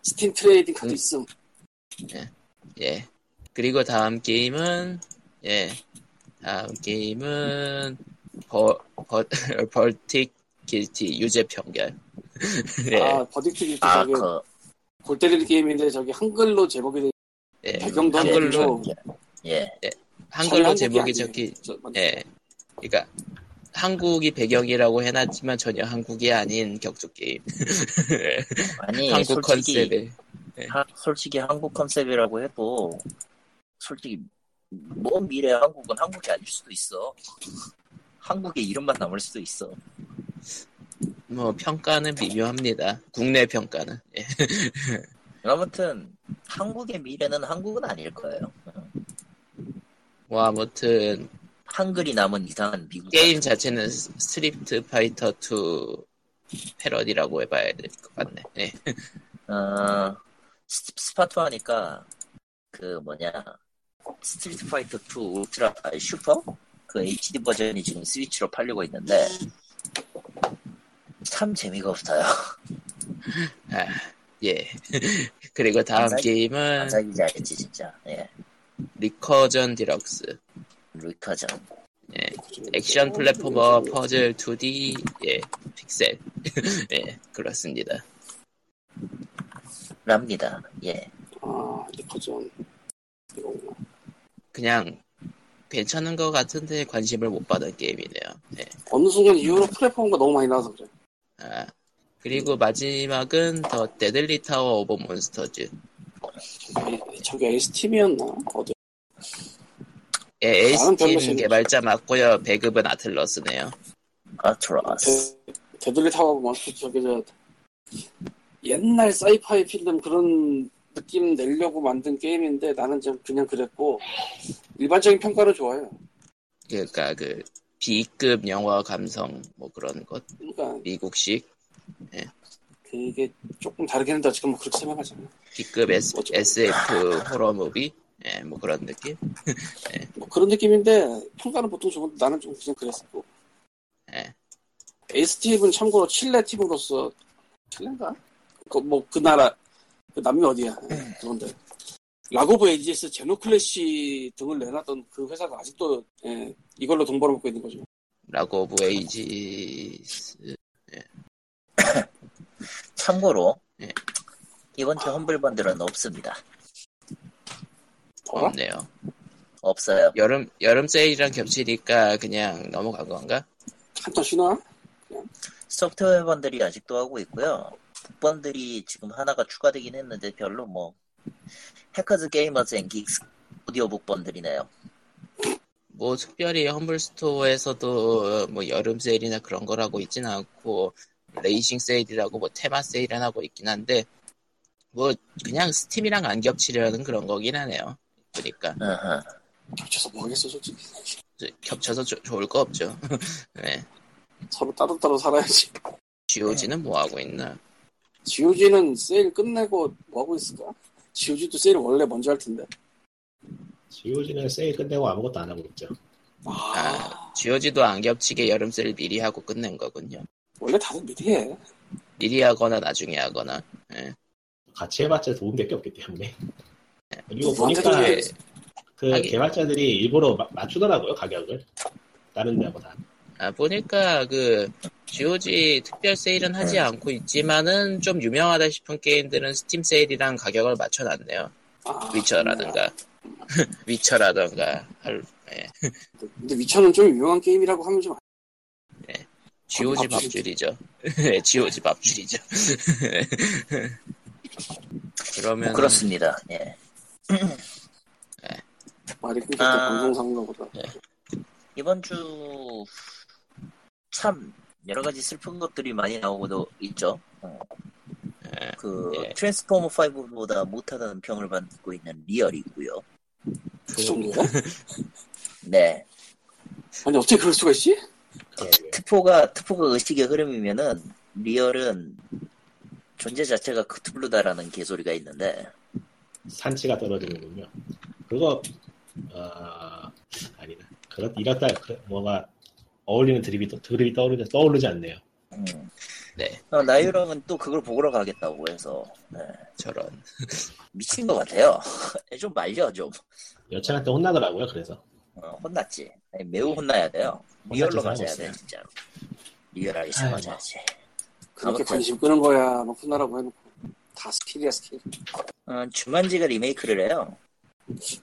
스팀 트레이딩 카드 있음. 예. 예. 그리고 다음 게임은 벌틱 길티 유죄 평결. 예. 아, 버딕트 길티. 아, 그 골 때리는 게임인데 저기 한글로 제목이 돼. 예. 배경도 한글로. 예. 예. 한글로 제목이 저기 예. 그러니까 한국이 배경이라고 해놨지만 전혀 한국이 아닌 격투 게임. 아니 한국 컨셉에 솔직히 한국 컨셉이라고 해도 솔직히 먼 미래 한국은 한국이 아닐 수도 있어. 한국의 이름만 남을 수도 있어. 뭐 평가는 미묘합니다. 국내 평가는. 예. 아무튼 한국의 미래는 한국은 아닐 거예요. 뭐 아무튼. 한글이 남은 이상한 미국 게임 자체는 스트리트 파이터 2 패러디라고 해봐야 될 것 같네. 네. 스파트 하니까 그 뭐냐 스트리트 파이터 2 울트라 슈퍼 그 HD 버전이 지금 스위치로 팔리고 있는데 참 재미가 없어요. 아, 예. 그리고 다음 게임은 안사기지 알겠지 진짜. 예. 리커전 디럭스. 루이카전. 예. 액션 플랫포머 퍼즐 2D 예. 픽셀. 예. 그렇습니다. 랍니다. 예. 아, 리커전. 그냥 괜찮은 것 같은데 관심을 못 받은 게임이네요. 네. 어느 순간 이후로 플랫폼과 너무 많이 나와서 그래. 아, 그리고 마지막은 더 데들리 타워 오브 몬스터즈. 저게 에이스팀이었나? 어디? 예, 에이스팀 개발자 맞고요. 배급은 아틀러스네요. 아틀러스. 데들리 타워 오브 몬스터즈 저게 저 옛날 사이파이 필름 그런 느낌 내려고 만든 게임인데 나는 좀 그냥 그랬고 일반적인 평가로 좋아요. 그러니까 그 B급 영화 감성 뭐 그런 것. 그러니까 미국식. 예. 그게 조금 다르긴 한데 지금 뭐 그렇게 생각하잖아요. B급 SF 호러 무비. 예, 뭐 그런 느낌. 예. 뭐 그런 느낌인데 평가는 보통 좋은데 나는 좀 그냥 그랬었고. 예. 에이스팀은 참고로 칠레 팀으로서 칠레인가? 그 뭐 그 나라. 그 남미 어디야? 그런데 라고브 에이지에서 제노클래시 등을 내놨던 그 회사가 아직도 예, 이걸로 돈 벌어먹고 있는 거죠. 라고브 에이지스. 예. 참고로 예. 이번 주 험블 번들은 없습니다. 없네요. 없어요. 여름 세일이랑 겹치니까 그냥 넘어간 건가? 한참 쉬나? 소프트웨어 번들이 아직도 하고 있고요. 북번들이 지금 하나가 추가되긴 했는데 별로 뭐 해커즈 게이머즈 앤 긱스 오디오 북번들이네요. 뭐 특별히 험블스토어에서도 뭐 여름 세일이나 그런 거라고 있진 않고 레이싱 세일이라고 뭐 테마 세일은 하고 있긴 한데 뭐 그냥 스팀이랑 안 겹치려는 그런 거긴 하네요. 그러니까 겹쳐서 뭐겠어 솔직히. 겹쳐서 좋을 거 없죠. 네. 서로 따로따로 살아야지. GOG는 뭐 하고 있나? GOG는 세일 끝내고 뭐 하고 있을까? GOG도 세일 원래 먼저 할 텐데. GOG는 세일 끝내고 아무것도 안 하고 있죠. 아, GOG도 안 겹치게 여름 세일 미리 하고 끝낸 거군요. 원래 다들 미리 해. 미리 하거나 나중에 하거나. 예. 같이 해봤자 도움될 게 없기 때문에. 예. 그리고 보니까 그 개발자들이 일부러 맞추더라고요 가격을. 다른 데보다. 아, 보니까 그 GOG 특별 세일은 하지 않고 있지만은 좀 유명하다 싶은 게임들은 스팀 세일이랑 가격을 맞춰놨네요. 아, 위쳐라든가 위쳐라든가 할. 네. 근데 위쳐는 좀 유명한 게임이라고 하면 좀. 네. GOG 밥줄이죠. 네, GOG 밥줄이죠. 그러면 뭐 그렇습니다. 예. 네. 말이 끊겼다. 방송상인가 보다. 네. 이번 주. 참 여러 가지 슬픈 것들이 많이 나오고도 있죠. 그 예. 트랜스포머 5보다 못하다는 평을 받고 있는 리얼이 있고요. 그 정도야? 네. 아니 어떻게 그럴 수가 있지? 특포가 의식의 흐름이면은 리얼은 존재 자체가 크툴루다라는 개소리가 있는데 산치가 떨어지는군요. 그거 아니다. 이렇다 뭐가 어울리는 드립이 떠오르지 않네요. 네. 나유랑은 또 그걸 보러 가겠다고 해서 네. 저런 미친 것 같아요. 좀 말려 좀. 여친한테 혼나더라고요. 그래서 혼났지. 아니, 매우 네. 혼나야 돼요. 리얼로 맞아야 돼 진짜로. 리얼하게 맞아야지. 그렇게 관심 끄는 거야. 막 혼나라고 해놓고 다 스킬이야 스킬. 주만지가 리메이크를 해요.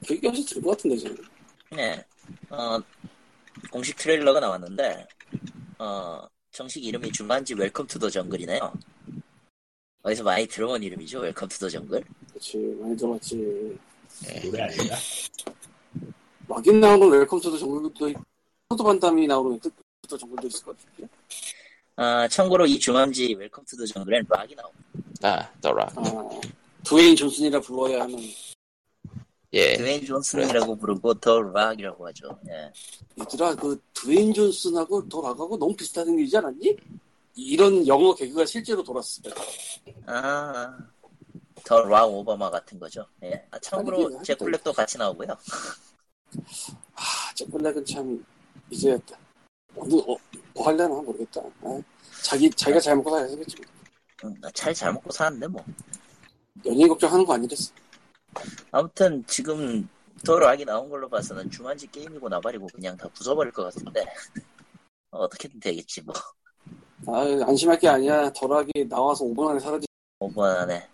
그게 없이 들 것 같은데 지금. 네. 공식 트레일러가 나왔는데 정식 이름이 주만지 웰컴 투 더 정글이네요. 어디서 많이 들어본 이름이죠. 웰컴 투 더 정글. 그렇지 많이 들어봤지. 네. 노래 아닌가? 막인 나오는 웰컴 투 더 정글도 포도 반담이 나오는 웰컴 투 더 정글도 있을 것 같은데. 참고로 이 주만지 웰컴 투 더 정글엔 락이 나옵니다. 아, 더 락. 드웨인 존슨이라 불러야 하는. 예. 드웨인 존슨이라고 부르고 더 락이라고 하죠. 예. 얘들아 그 드웨인 존슨하고 더 락하고 너무 비슷한 게 있지 않았니? 이런 영어 개그가 실제로 돌았을 때. 아, 더 락 오바마 같은 거죠. 예. 아, 참고로 잭블랙도 같이 나오고요. 아, 잭블랙은 참 이제 뭐 하려나 모르겠다. 아, 자기가 잘 먹고 살아야 되겠지. 나 잘 먹고 사는데 뭐. 연예인 걱정하는 거 아니랬어. 아무튼 지금 더 락이 나온 걸로 봐서는 주만지 게임이고 나발이고 그냥 다 부숴버릴 것 같은데 어떻게든 되겠지 뭐. 아 안심할 게 아니야. 더 락이 나와서 5분 안에 사라지. 5분 안에.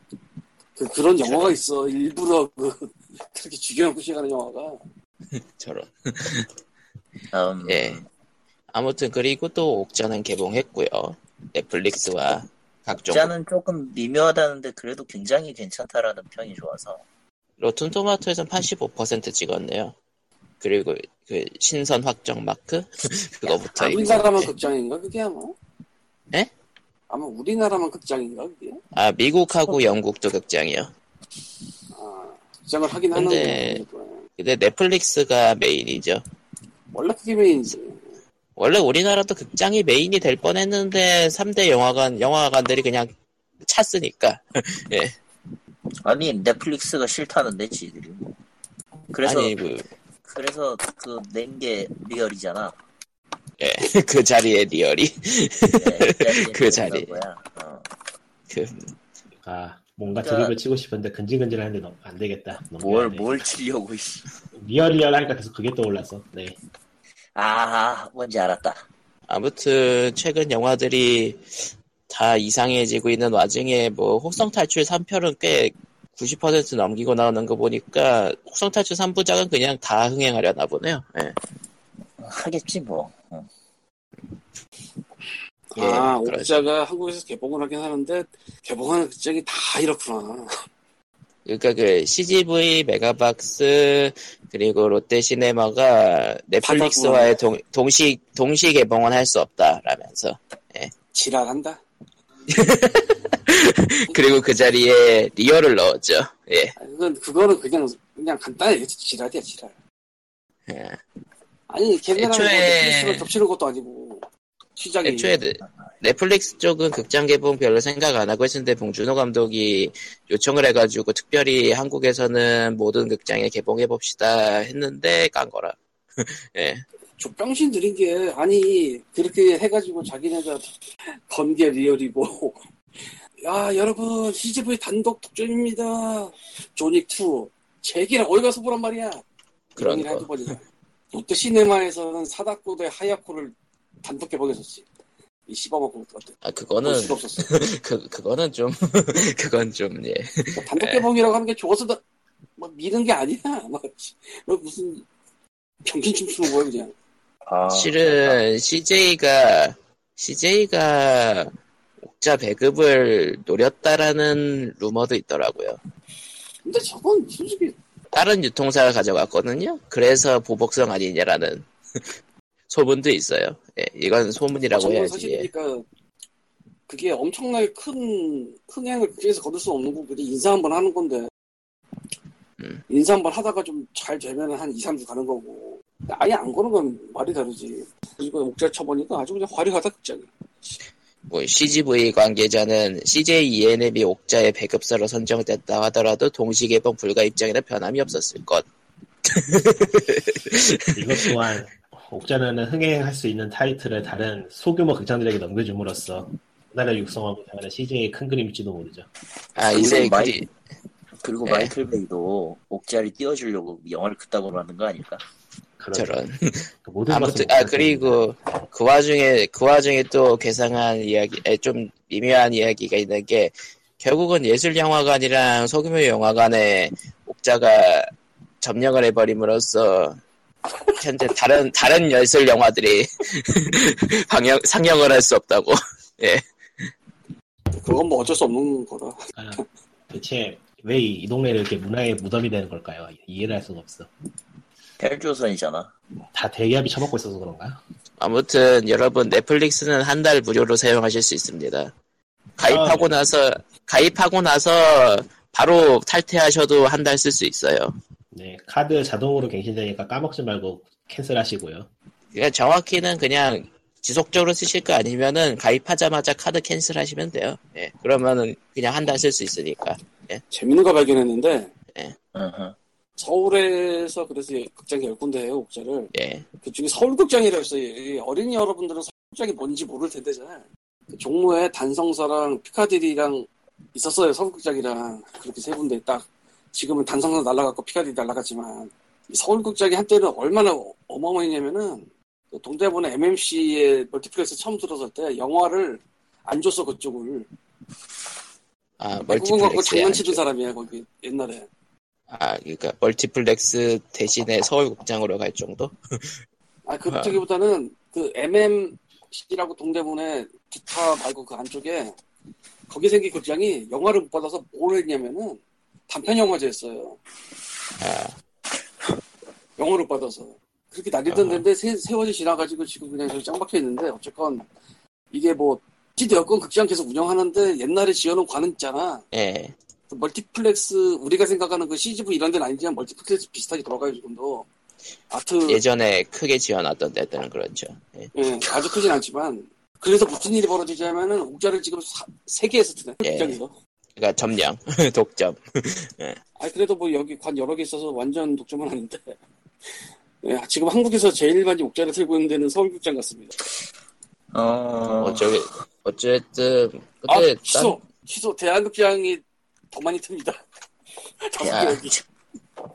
그런 영화가 있어. 일부러 그렇게 죽여놓고 시작하는 영화가. 저런. 예. 아무튼 그리고 또 옥자는 개봉했고요. 넷플릭스와 각종. 옥자는 조금 미묘하다는데 그래도 굉장히 괜찮다라는 평이 좋아서. 로튼 토마토에서는 85% 찍었네요. 그리고 그 신선 확정 마크 그거부터. 야, 우리나라만 극장인가 그게 아마? 네? 아마 우리나라만 극장인가 그게? 아 미국하고 영국도 극장이요. 아 극장을 하긴 하는데. 근데 넷플릭스가 메인이죠. 원래 그게 메인이지. 원래 우리나라도 극장이 메인이 될 뻔했는데 3대 영화관들이 그냥 찼으니까. 예. 아니 넷플릭스가 싫다는데 지들이. 그래서. 아니, 그래서 그 낸 게 리얼이잖아. 예, 그 자리에 리얼이. 네, 그 자리. 아 뭔가 드립을 그러니까... 치고 싶은데 근질근질하는데 너무 안 되겠다. 뭘 치려고 이씨. 리얼 하니까 계속 그게 떠올랐어. 네. 아 뭔지 알았다. 아무튼 최근 영화들이 다 이상해지고 있는 와중에 뭐 혹성탈출 3편은 꽤 90% 넘기고 나오는 거 보니까 혹성탈출 3부작은 그냥 다 흥행하려나 보네요. 네. 하겠지 뭐. 예, 아 옥자가 한국에서 개봉을 하긴 하는데 개봉하는 극장이 다 이렇구나. 그러니까 그 CGV, 메가박스 그리고 롯데시네마가 넷플릭스와의 동시 개봉은 할 수 없다라면서. 예. 지랄한다. 그리고 그 자리에 리얼을 넣었죠. 예. 그거는 그냥 간단히 지랄이야 지랄. 예. 아니 걔네랑 넷플릭스를 겹치는 것도 아니고. 시작이... 애초에 넷플릭스 쪽은 극장 개봉 별로 생각 안 하고 했는데 봉준호 감독이 요청을 해가지고 특별히 한국에서는 모든 극장에 개봉해봅시다 했는데 깐 거라. 예. 족병신 들인 게 아니 그렇게 해가지고 자기네가 번개 리얼이고 야 여러분 CGV 단독 독점입니다 조닉2 제기랑 어디 가서 보란 말이야 그런 거. 롯데시네마에서는 사다코도의 하야코를 단독 개봉했었지. 이 씹어먹고 어때? 아 그거는 그거는 좀 그건 좀 예. 그러니까 단독 개봉이라고 하는 게 저것을 다 막 미는 게 아니야. 막 무슨 정신춤 추는 거야 그냥. 아, 실은 아. CJ가 옥자 배급을 노렸다라는 루머도 있더라고요. 근데 저건 솔직히 다른 유통사가 가져갔거든요. 그래서 보복성 아니냐라는. 소문도 있어요. 예, 이건 소문이라고 해야지. 사실이니까 그게 엄청나게 큰 흥행을 그래서 거둘 수 없는 거고 인사 한번 하는 건데 인사 한번 하다가 좀 잘 되면 한 2, 3주 가는 거고 아예 안 거는 건 말이 다르지. 이거 목자 쳐보니까 아주 그냥 화려하다 극장이. 뭐 CGV 관계자는 CJ ENM이 옥자의 배급사로 선정됐다 하더라도 동시 개봉 불가 입장에는 변함이 없었을 것. 이것 또한. 옥자는 흥행할 수 있는 타이틀을 다른 소규모 극장들에게 넘겨줌으로써 나라를 육성하고 당연히 CJ의 큰 그림일지도 모르죠. 아 이제 그리고 네. 마이클 베이도 옥자를 띄워주려고 영화를 그따구로 만든 거 아닐까? 저런. 모든 아무튼 아 그리고 그 와중에 또 괴상한 이야기, 좀 미묘한 이야기가 있는 게 결국은 예술 영화관이랑 소규모 영화관에 옥자가 점령을 해버림으로써. 현재 다른 예술 영화들이 상영을 할 수 없다고. 예. 그건 뭐 어쩔 수 없는 거라. 아, 대체 왜 이 동네를 이렇게 문화의 무덤이 되는 걸까요? 이해를 할 수가 없어. 텔조선이잖아. 다 대기업이 처먹고 있어서 그런가요? 아무튼 여러분 넷플릭스는 한 달 무료로 사용하실 수 있습니다. 가입하고 나서 바로 탈퇴하셔도 한 달 쓸 수 있어요. 네, 카드 자동으로 갱신되니까 까먹지 말고 캔슬하시고요. 그러니까 정확히는 그냥 지속적으로 쓰실 거 아니면은 가입하자마자 카드 캔슬하시면 돼요. 예, 그러면은 그냥 한 달 쓸 수 있으니까. 예. 재밌는 거 발견했는데. 예. Uh-huh. 서울에서 그래서 극장 10군데예요, 옥자를. 예. 그중에 서울극장이라고 했어요. 어린이 여러분들은 서울극장이 뭔지 모를 텐데 잘. 그 종로에 단성사랑 피카디리랑 있었어요, 서울극장이랑 그렇게 세 군데 딱. 지금은 단성사 날라갔고 피카디 날라갔지만 서울극장이 한때는 얼마나 어마어마했냐면은 동대문에 MMC의 멀티플렉스 처음 들어설 때 영화를 안 줬어 그쪽을. 아 멀티플렉스. 외국은 갖고 장난치던 사람이야 거기 옛날에. 아, 그러니까 멀티플렉스 대신에 서울극장으로 갈 정도? 아, 그 저기보다는 그 MMC라고 동대문에 기타 말고 그 안쪽에 거기 생긴 극장이 영화를 못 받아서 뭘 했냐면은 단편 영화제였어요. 아. 영화를 못 받아서 그렇게 난리던 데인데 세월이 지나가지고 지금 그냥 저기 짱 박혀 있는데 어쨌건 이게 뭐 지도 여건 극장 계속 운영하는데 옛날에 지어놓은 관은 있잖아. 예. 그 멀티플렉스 우리가 생각하는 그 CGV 이런 데는 아니지만 멀티플렉스 비슷하게 돌아가요 지금도. 아트 예전에 크게 지어놨던 데들은 그렇죠. 예. 예, 아주 크진 않지만 그래서 무슨 일이 벌어지자면은 옥자를 지금 세 개에서 뜨네. 예. 극장에서. 그러니까 점령, 독점. 예. 아 그래도 뭐 여기 관 여러 개 있어서 완전 독점은 아닌데. 예, 지금 한국에서 제일 많이 옥자를 들고 있는 데는 서울극장 같습니다. 어쨌든 근데 취소 대한극장이 더 많이 틉니다.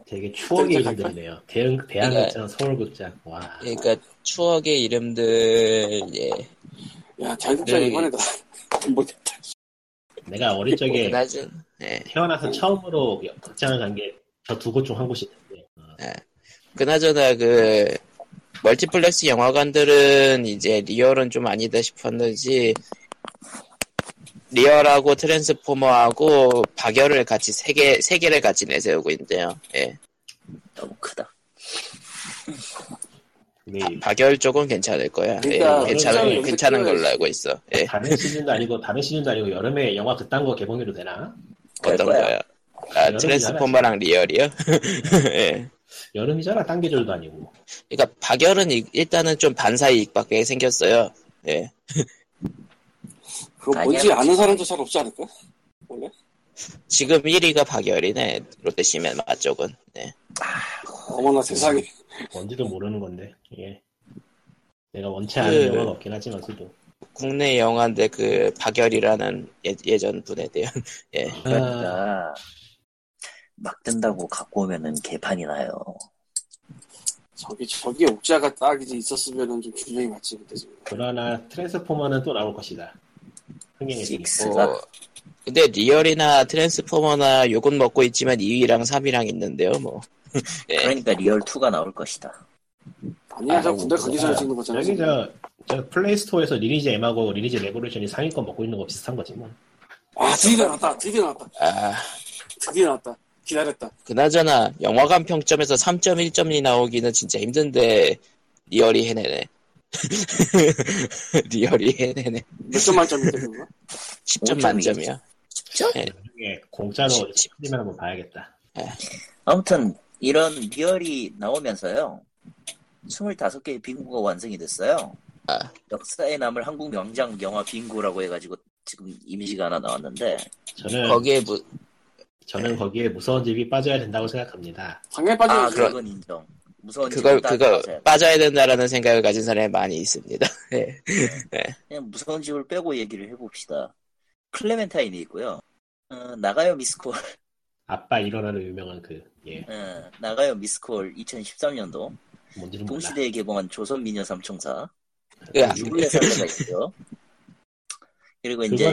되게 추억의 이름들이네요. 대한극장, 서울극장. 와. 그러니까 추억의 이름들. 예. 야, 대한극장 이번에도 못했다. 내가 어릴 적에 태어나서 처음으로 극장을 간 게 저 두 곳 중 한 곳이었는데. 예. 그나저나 그 멀티플렉스 영화관들은 이제 리얼은 좀 아니다 싶었는지 리얼하고 트랜스포머하고 박열을 같이 세 개를 같이 내세우고 있는데요. 예. 너무 크다. 박열 쪽은 괜찮을 거야. 그러니까, 예, 괜찮은 걸로 알고 있어. 예. 다른 시즌도 아니고 여름에 영화 그딴 거 개봉해도 되나? 어떤 거야? 아, 트랜스포머랑 리얼이요? 예. 여름이잖아, 딴 계절도 아니고. 그러니까 박열은 일단은 좀 반사이 입밖에 생겼어요. 예. 그거 뭔지 아는 사람도 잘 없지 않을까? 원래? 지금 1위가 박열이네. 롯데시네마 쪽은. 네. 아, 어머나 세상에. 뭔지도 모르는 건데. 예. 내가 원체 아는 영화가 없긴 하지만 그래도. 국내 영화인데 그 박열이라는 예전 분에 대한. 예. 아. 막 뜬다고 갖고 오면은 개판이 나요. 저기 옥자가 딱 이제 있었으면은 좀 균형이 맞지 그때 지금. 그러나 트랜스포머는 또 나올 것이다. 뭐, 근데 리얼이나 트랜스포머나 욕은 먹고 있지만 2위랑 3위랑 있는데요, 뭐. 예. 그러니까 리얼 2가 나올 것이다. 아니야, 저 군대 거기서 찍는 거잖아. 여기 저 플레이스토어에서 리니지 M하고 리니지 레볼루션이 상위권 먹고 있는 거 비슷한 거지 뭐. 아, 드디어 나왔다. 아, 드디어 나왔다. 기다렸다. 그나저나 영화관 평점에서 3.1점이 나오기는 진짜 힘든데 리얼이 해내네. 리얼이 해내네. 몇 점 만점인데 그거? 10점 만점이야. 10점? 네. 나중에 공짜로 스트리밍 한번 봐야겠다. 네. 아무튼 이런 리얼이 나오면서요 25개의 빙고가 완성이 됐어요. 아. 역사에 남을 한국 명장 영화 빙고라고 해가지고 지금 이미지가 하나 나왔는데 저는 거기에 무서운 집이 빠져야 된다고 생각합니다. 당연히 빠져야 된다. 그건 인정. 무서운 그걸 빠져야 된다라는 생각을 가진 사람이 많이 있습니다. 네. 네. 그냥 무서운 집을 빼고 얘기를 해봅시다. 클레멘타인이 있고요. 나가요 미스콜. 아빠 일어나는 유명한 그. 예. 나가요 미스콜 2013년도. 동시대에 개봉한 조선 미녀 삼총사. 유불의 사례가 있고요. 그리고 이제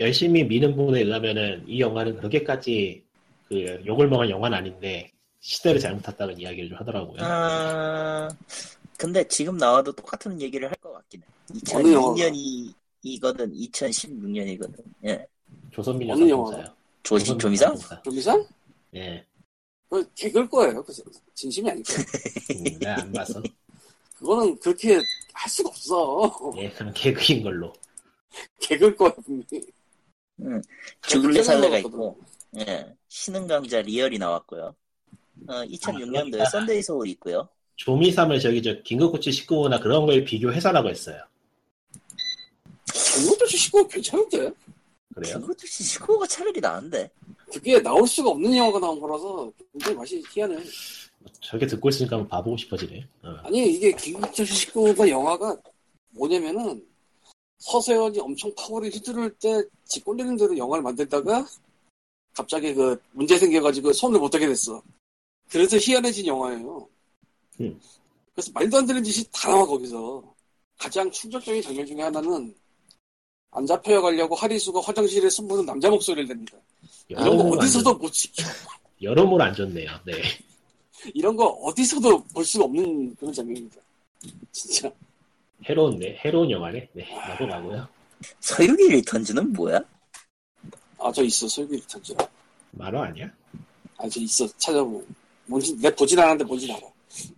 열심히 미는 분에 의하면은 이 영화는 그렇게까지 그 욕을 먹은 영화는 아닌데. 시대를 잘못 탔다는 이야기를 좀 하더라고요. 아, 근데 지금 나와도 똑같은 얘기를 할 것 같긴 해. 2002년이거든, 2016년이거든. 예. 조선미녀 삼총사요. 조미상? 예. 그 개그일 거예요. 그 진심이 아닐 거예요. 내가 안 봐서. 그거는 그렇게 할 수가 없어. 예, 그럼 개그인 걸로. 개그일 거야 분명히. 죽을래 살래가 있고, 예, 신흥강자 리얼이 나왔고요. 2006년도에 썬데이 서울 있고요. 조미삼을 저 긴급고치 19호나 그런 거에 비교해서라고 했어요. 긴급고치 19호 괜찮은데? 그래요? 긴급고치 19호가 차라리 나은데. 그게 나올 수가 없는 영화가 나온 거라서 굉장히 맛이 희한해. 저게 듣고 있으니까 한번 봐보고 싶어지네. 아니 이게 긴급고치 19호가 영화가 뭐냐면은 서세원이 엄청 파워를 휘두를 때 지 꼴리는 대로 영화를 만들다가 갑자기 그 문제 생겨가지고 손을 못 대게 됐어. 그래서 희한해진 영화예요. 그래서 말도 안 되는 짓이 다 나와 거기서. 가장 충격적인 장면 중에 하나는 안 잡혀가려고 하리수가 화장실에 숨는 남자 목소리를 냅니다. 이런 거 어디서도 못 지켜. 여러모로 안 좋네요. 네. 이런 거 어디서도 볼 수가 없는 그런 장면입니다. 진짜. 해로운네. 해로운 영화네. 네. 넘어가고요. 서유기 리턴즈는 뭐야? 아, 저 있어. 서유기 리턴즈. 만화 아니야? 아, 저 있어. 찾아보고. 뭔지 내가 보진 않았는데 보진 않아.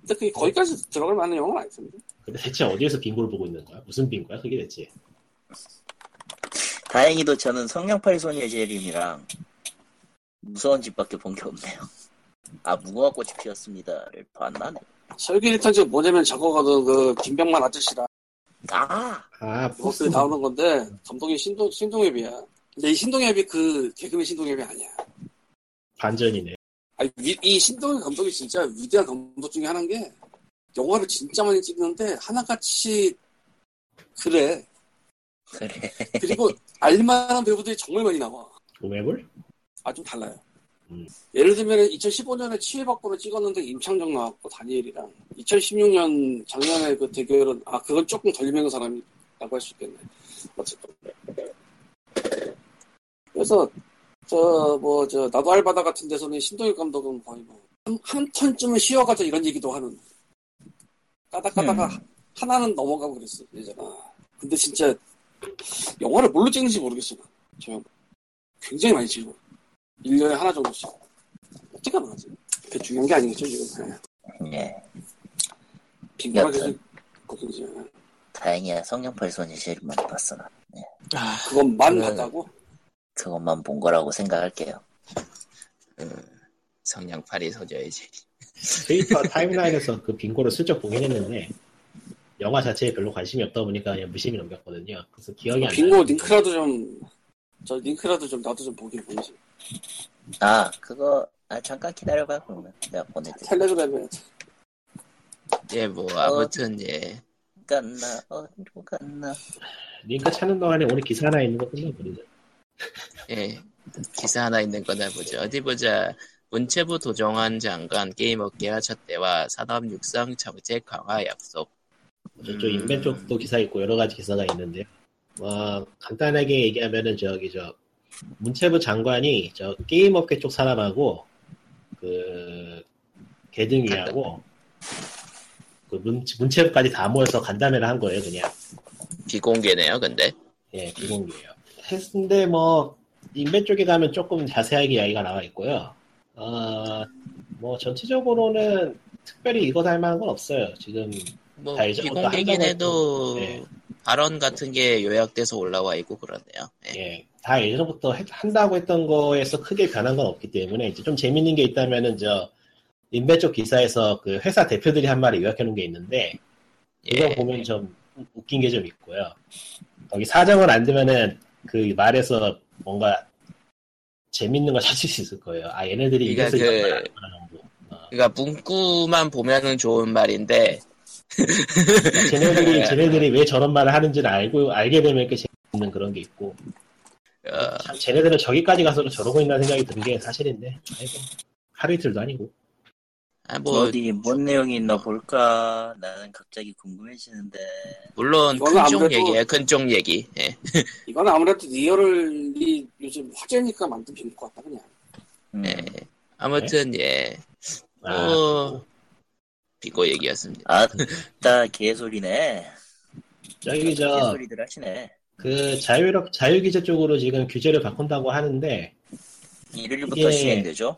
근데 그게 거기까지 들어갈 만한 영화는 아니던데. 근데 대체 어디에서 빙고를 보고 있는 거야? 무슨 빙고야? 그게 대체. 다행히도 저는 성냥팔 소녀의 재림이랑 무서운 집밖에 본 게 없네요. 아, 무궁화 꽃이 피었습니다를 봤나네. 설계 리턴즈 뭐냐면 저거가도 그 김병만 아저씨랑 그것들이 나오는 건데 감독이 신동엽이야. 근데 이 신동엽이 그 개그맨 신동엽이 아니야. 반전이네. 아니, 이 신동엽 감독이 진짜 위대한 감독 중에 하나인 게 영화를 진짜 많이 찍는데 하나같이 그래. 그리고 알만한 배우들이 정말 많이 나와. 오매볼? 아, 좀 달라요. 예를 들면 2015년에 치외박보를 찍었는데 임창정 나왔고 다니엘이랑 2016년 작년에 그 대결은 아 그건 조금 덜 유명한 사람이라고 할 수 있겠네. 어쨌든 그래서 저 나도 알바다 같은 데서는 신동엽 감독은 거의 뭐 한 턴쯤은 쉬어가자 이런 얘기도 하는 까닥까닥 하나는 넘어가고 그랬어 예전에. 근데 진짜 영화를 뭘로 찍는지 모르겠어. 저 굉장히 많이 찍어. 1년에 하나 정도씩. 어떻게 하면 하지? 그게 중요한 게 아니겠죠, 지금. 네. 빙고하게 걱정이지. 다행이야, 성냥팔 소녀의 재림만 봤어. 네. 아, 그것만 봤다고? 그것만 본 거라고 생각할게요. 성냥팔이 소녀의 재림. 트위터 타임라인에서 그 빙고를 슬쩍 보긴 했는데 영화 자체에 별로 관심이 없다 보니까 그냥 무심히 넘겼거든요. 그래서 기억이 안 나요. 빙고 링크라도 좀... 저 링크라도 좀 나도 좀 보게 보이지. 아 그거 아 잠깐 기다려봐 그러면 내가 보내드릴게. 텔레그램에. 예 뭐 아무튼 예. 갔나 어디로 갔나. 링크 찾는 동안에 오늘 기사 하나 있는 거 끝내버리자. 예 기사 하나 있는 거나 보자. 어디 보자. 문체부 도정환 장관 게임업계와 첫대화 산업 육성 정책 강화 약속. 저쪽 인벤 쪽도 기사 있고 여러 가지 기사가 있는데요. 간단하게 얘기하면은 문체부 장관이 저 게임업계 쪽 사람하고 그 개등위하고 그 문체부까지 다 모여서 간담회를 한 거예요, 그냥. 비공개네요, 근데. 예, 비공개예요. 근데 뭐 인벤 쪽에 가면 조금 자세하게 이야기가 나와 있고요. 뭐 전체적으로는 특별히 이거 할 만한 건 없어요, 지금. 뭐 비공개긴 해도. 네. 발언 같은 게 요약돼서 올라와 있고 그러네요. 예. 예. 다 예전부터 한다고 했던 거에서 크게 변한 건 없기 때문에 이제 좀 재밌는 게 있다면은 저 인벤 쪽 기사에서 그 회사 대표들이 한 말을 요약해 놓은 게 있는데 이거 보면 좀 웃긴 게 좀 있고요. 거기 사정을 안 되면은 그 말에서 뭔가 재밌는 걸 찾을 수 있을 거예요. 아 얘네들이 이것을 말하는 거. 그러니까 문구만 보면은 좋은 말인데. 쟤네들이 왜 저런 말을 하는지를 알게 되면 꽤 재밌는 그런 게 있고. 참, 쟤네들은 저기까지 가서도 저러고 있나 생각이 드는 게 사실인데. 아이고, 하루 이틀도 아니고. 아, 뭐, 어디, 뭔 내용이 있나 볼까? 나는 갑자기 궁금해지는데. 물론, 큰 쪽 얘기. 예. 이건 아무래도 리얼이 요즘 화제니까 만든 게 있을 것 같다, 그냥. 예. 아무튼, 예. 이거 얘기였습니다. 아, 나 개소리네. 저기 개소리들 하시네. 그 자유기자 쪽으로 지금 규제를 바꾼다고 하는데 1일부터 시행되죠.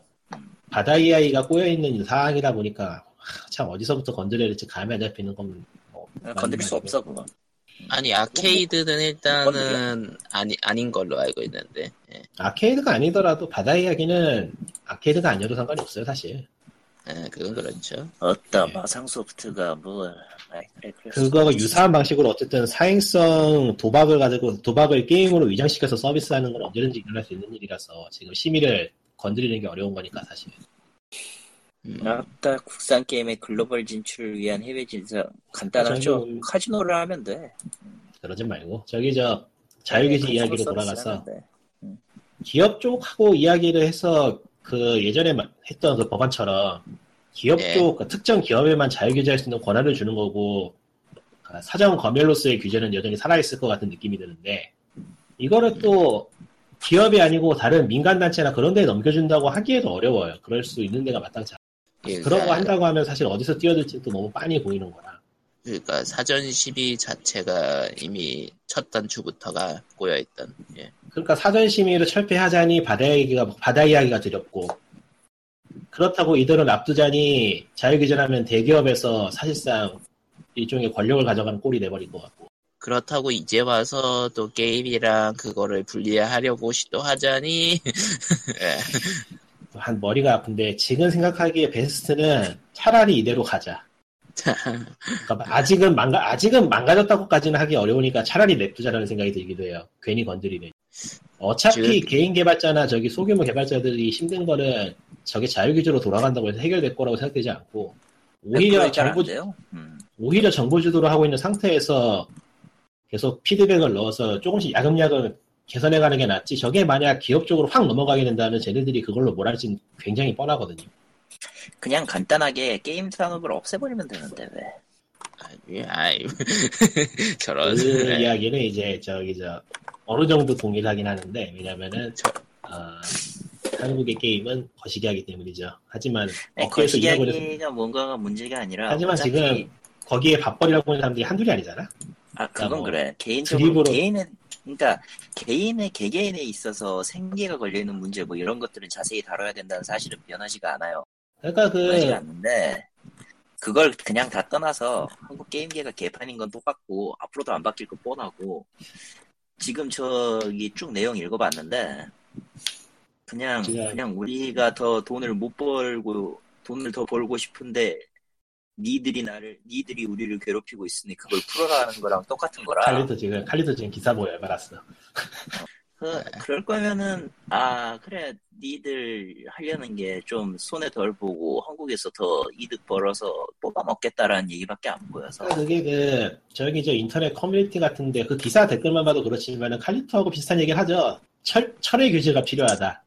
바다의 아이가 꼬여있는 사항이다 보니까 참 어디서부터 건드려야 될지 감이 안 잡히는 건 건드릴 수 없어 그건. 아니 아케이드는 일단은 아닌 걸로 알고 있는데. 예. 아케이드가 아니더라도 바다의 이야기는 아케이드가 아니어도 상관이 없어요 사실. 네, 그건 그렇죠. 마상소프트가 뭘. 그거가 유사한 방식으로 어쨌든 사행성 도박을 가지고 도박을 게임으로 위장시켜서 서비스하는 건 언제든지 일어날 수 있는 일이라서 지금 심의를 건드리는 게 어려운 거니까 사실. 국산 게임의 글로벌 진출을 위한 해외 진상 간단하죠. 카지노를 하면 돼. 그러지 말고 자유기지 이야기로 돌아가서 기업 쪽하고 이야기를 해서 그 예전에 했던 그 법안처럼 기업 쪽 특정 기업에만 자유규제할 수 있는 권한을 주는 거고 사정 검열로서의 규제는 여전히 살아있을 것 같은 느낌이 드는데 이거를 또 기업이 아니고 다른 민간단체나 그런 데에 넘겨준다고 하기에도 어려워요. 그럴 수 있는 데가 마땅치 않아요. 예, 그런 거 한다고 하면 사실 어디서 뛰어들지도 너무 빤히 보이는 거라. 그러니까 사전 심의 자체가 이미 첫 단추부터가 꼬여있던. 예. 그러니까 사전 심의를 철폐하자니 바다 이야기가 두렵고, 그렇다고 이들은 납두자니 자유기전하면 대기업에서 사실상 일종의 권력을 가져가는 꼴이 돼버릴 것 같고, 그렇다고 이제 와서 또 게임이랑 그거를 분리하려고 시도하자니 한 머리가 아픈데, 지금 생각하기에 베스트는 차라리 이대로 가자. 그러니까 아직은 망가졌다고까지는 하기 어려우니까 차라리 냅두자라는 생각이 들기도 해요. 괜히 건드리는. 어차피 개인 개발자나 저기 소규모 개발자들이 힘든 거는 저게 자유기조로 돌아간다고 해서 해결될 거라고 생각되지 않고, 오히려 정보 주도로 하고 있는 상태에서 계속 피드백을 넣어서 조금씩 야금야금 개선해가는 게 낫지, 저게 만약 기업 쪽으로 확 넘어가게 된다면 쟤네들이 그걸로 뭘 할지는 굉장히 뻔하거든요. 그냥 간단하게 게임 산업을 없애버리면 되는데 왜? 아니 저런. 그 이야기는 이제 저기저 어느 정도 동일하긴 하는데, 왜냐면은 한국의 게임은 거시기하기 때문이죠. 하지만 거시기하기가 뭔가가 문제가 아니라, 하지만 어차피... 지금 거기에 밥벌이라고 하는 사람들이 한둘이 아니잖아. 아, 그건 뭐 그래. 개인적으로 개개인에 있어서 생계가 걸리는 문제 뭐 이런 것들은 자세히 다뤄야 된다는 사실은 변하지가 않아요. 그러니까 변하지가 않는데, 그걸 그냥 다 떠나서 한국 게임계가 개판인 건 똑같고 앞으로도 안 바뀔 거 뻔하고, 지금 저기 쭉 내용 읽어봤는데 그냥 우리가 더 돈을 못 벌고 돈을 더 벌고 싶은데 니들이 우리를 괴롭히고 있으니 그걸 풀어라는 거랑 똑같은 거라. 칼리도 지금 기사 보여 알았어. 그럴 거면은 그래, 니들 하려는 게 좀 손에 덜 보고 한국에서 더 이득 벌어서 뽑아 먹겠다라는 얘기밖에 안 보여서. 그게 저기 인터넷 커뮤니티 같은데 그 기사 댓글만 봐도 그렇지만은 칼리토하고 비슷한 얘기를 하죠. 철의 규제가 필요하다.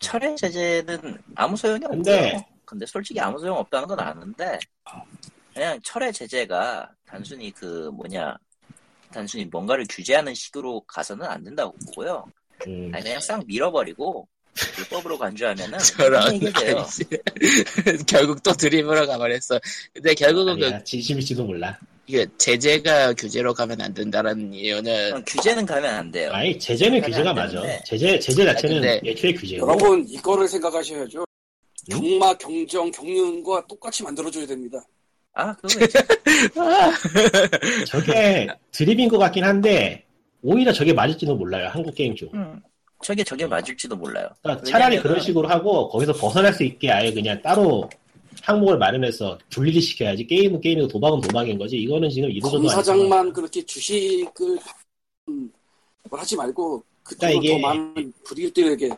철의 제재는 아무 소용이 없고요. 근데 솔직히 아무 소용 없다는 건 아는데, 그냥 철의 제재가 단순히 단순히 뭔가를 규제하는 식으로 가서는 안 된다고 보고요. 아니, 그냥 싹 밀어버리고 불법으로 간주하면은 해결돼요. 결국 또 드림으로 가버렸어. 근데 결국은 아니야, 진심일지도 몰라. 이게 제재가 규제로 가면 안 된다라는 이유는, 규제는 가면 안 돼요. 아니, 제재는 규제가 맞아. 제재 자체는 애초에 규제예요. 여러분, 이거를 생각하셔야죠. 경마, 경정, 경륜과 똑같이 만들어줘야 됩니다. 그거 있죠. 저게 드립인 것 같긴 한데, 오히려 저게 맞을지도 몰라요, 한국 게임 쪽. 저게 맞을지도 몰라요. 그러니까 차라리 그런 식으로 하고, 거기서 벗어날 수 있게 아예 그냥 따로 항목을 마련해서 분리를 시켜야지. 게임은 게임이고 도박은 도박인 거지. 이거는 지금 이도저도 아니고. 검사장만 그렇게 주식을 하지 말고, 그쪽으로 더 많은 불이웃들에게.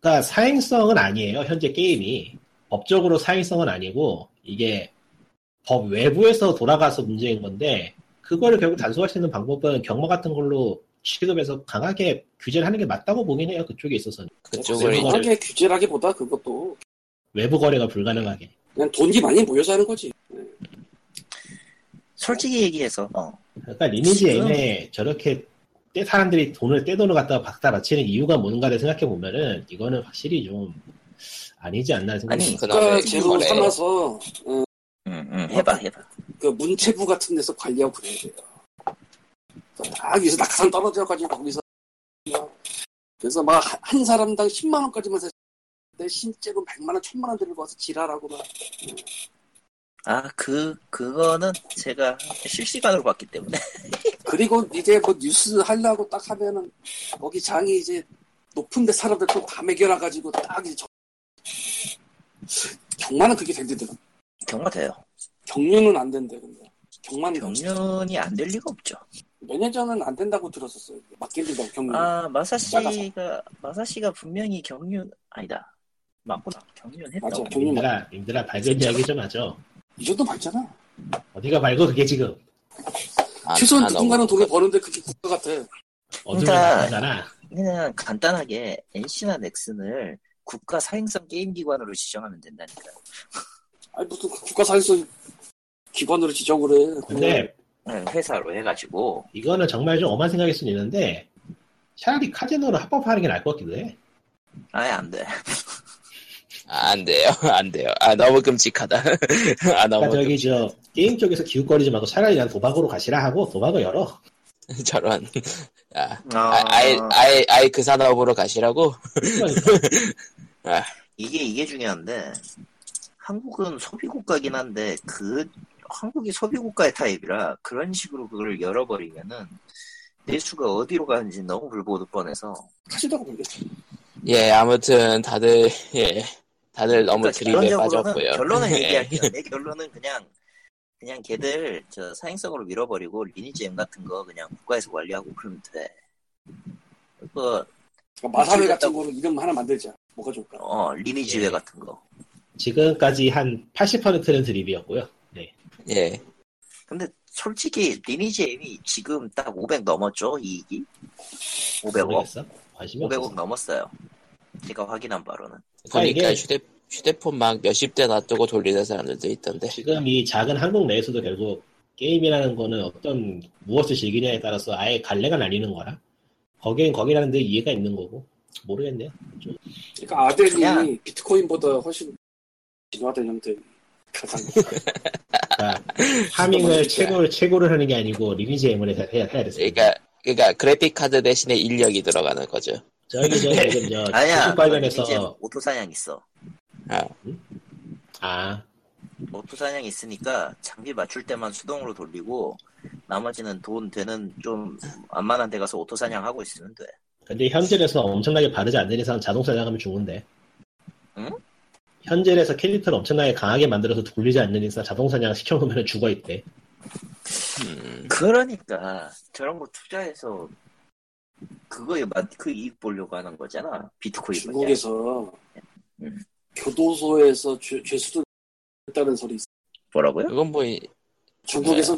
그러니까 사행성은 아니에요, 현재 게임이. 법적으로 사행성은 아니고, 이게 법 외부에서 돌아가서 문제인 건데, 그거를 결국 단속할 수 있는 방법은 경마 같은 걸로 취급해서 강하게 규제를 하는 게 맞다고 보긴 해요, 그쪽에 있어서는. 강하게 규제라기보다 그것도 외부 거래가 불가능하게. 그냥 돈이 많이 모여서 하는 거지. 솔직히 얘기해서. 그러니까 리니지 M에 저렇게 사람들이 떼돈을 갖다가 박살아치는 이유가 뭔가를 생각해 보면은 이거는 확실히 좀 아니지 않나 생각이. 아니, 그러니까 재물을 삼아서 해봐. 그 문체부 같은 데서 관리하고 그래야 돼요. 딱 여기서 낙하산 떨어져가지고 거기서 그래서 막 한 사람당 10만 원까지만 사실 내 신재금 100만 원, 1000만 원 들고 와서 지랄하고 막. 그거는 제가 실시간으로 봤기 때문에. 그리고 이게 뭐 뉴스 하려고 딱 하면은 거기 장이 이제 높은데 사람들 또 다 매겨놔가지고 딱 이제 경마는 그게 된대더라. 경마 돼요. 경륜은 안 된대, 근데. 경륜이 안 될 리가 없죠. 몇 년 전은 안 된다고 들었었어요. 맡긴다고 경륜. 마사씨가 분명히 경륜 아니다. 맞구나. 경륜 했다고. 맞아. 님들아 밝은 이야기 좀 하죠. 이 정도 밝잖아. 어디가 밝어 그게 지금. 최소한 누군가는 돈을 버는데 그게 국가 같아. 그냥 간단하게 NC나 넥슨을 국가 사행성 게임기관으로 지정하면 된다니까요. 아니 무슨 국가 사행성 기관으로 지정을 해. 근데 회사로 해가지고. 이거는 정말 좀 엄한 생각일 수는 있는데, 차라리 카지노를 합법화하는 게 나을 것 같기도 해. 아예 안 돼. 안 돼요, 안 돼요. 아, 너무 끔찍하다. 아, 너무. 그러니까 저기, 끔찍하다. 저, 게임 쪽에서 기웃거리지 말고 차라리 난 도박으로 가시라 하고 도박을 열어. 저런. 아, 아예 그 산업으로 가시라고? 아. 이게 중요한데, 한국은 소비국가긴 한데, 한국이 소비국가의 타입이라 그런 식으로 그걸 열어버리면은, 내수가 어디로 가는지 너무 불보듯 뻔해서. 하지도 모르겠어. 예, 아무튼 다들 너무 그러니까 드립에 빠졌고요. 결론은 얘기할게요. 내 결론은 그냥 걔들 저 사행성으로 밀어버리고 리니지 M 같은 거 그냥 국가에서 관리하고 그러면 돼. 그러니까 마사회 같은 거로 이름 하나 만들자. 뭐가 좋을까? 리니지회 예. 같은 거. 지금까지 한 80%는 드립이었고요. 네. 예. 근데 솔직히 리니지 M이 지금 딱 500 넘었죠 이익이? 500억. 500억 넘었어요. 제가 확인한 바로는. 그러니까 휴대폰 막 몇십 대 놔두고 돌리는 사람들도 있던데. 지금 이 작은 한국 내에서도 결국 게임이라는 거는 어떤 무엇을 즐기냐에 따라서 아예 갈래가 날리는 거라. 거기라는 데 이해가 있는 거고. 모르겠네요. 좀. 그러니까 아델이 그냥... 비트코인보다 훨씬 진화된 형태. 그러니까 하밍을 최고를 하는 게 아니고 리니지 M을 해야 돼서. 그러니까 그래픽 카드 대신에 인력이 들어가는 거죠. 저기 지금 아니야. 관련해서 오토 사냥 있어. 오토 사냥 있으니까 장비 맞출 때만 수동으로 돌리고 나머지는 돈 되는 좀 안만한 데 가서 오토 사냥 하고 있으면 돼. 근데 현질에서 엄청나게 바르지 않는 이상 자동 사냥하면 죽는데. 응? 현질에서 캐릭터를 엄청나게 강하게 만들어서 돌리지 않는 이상 자동 사냥 시켜놓으면 죽어 있대. 그러니까 저런 거 투자해서 그거에 그 이익 보려고 하는 거잖아. 비트코인 중국에서 교도소에서 죄수들 했다는 소리 있어. 뭐라고요? 그건 뭐 중국에서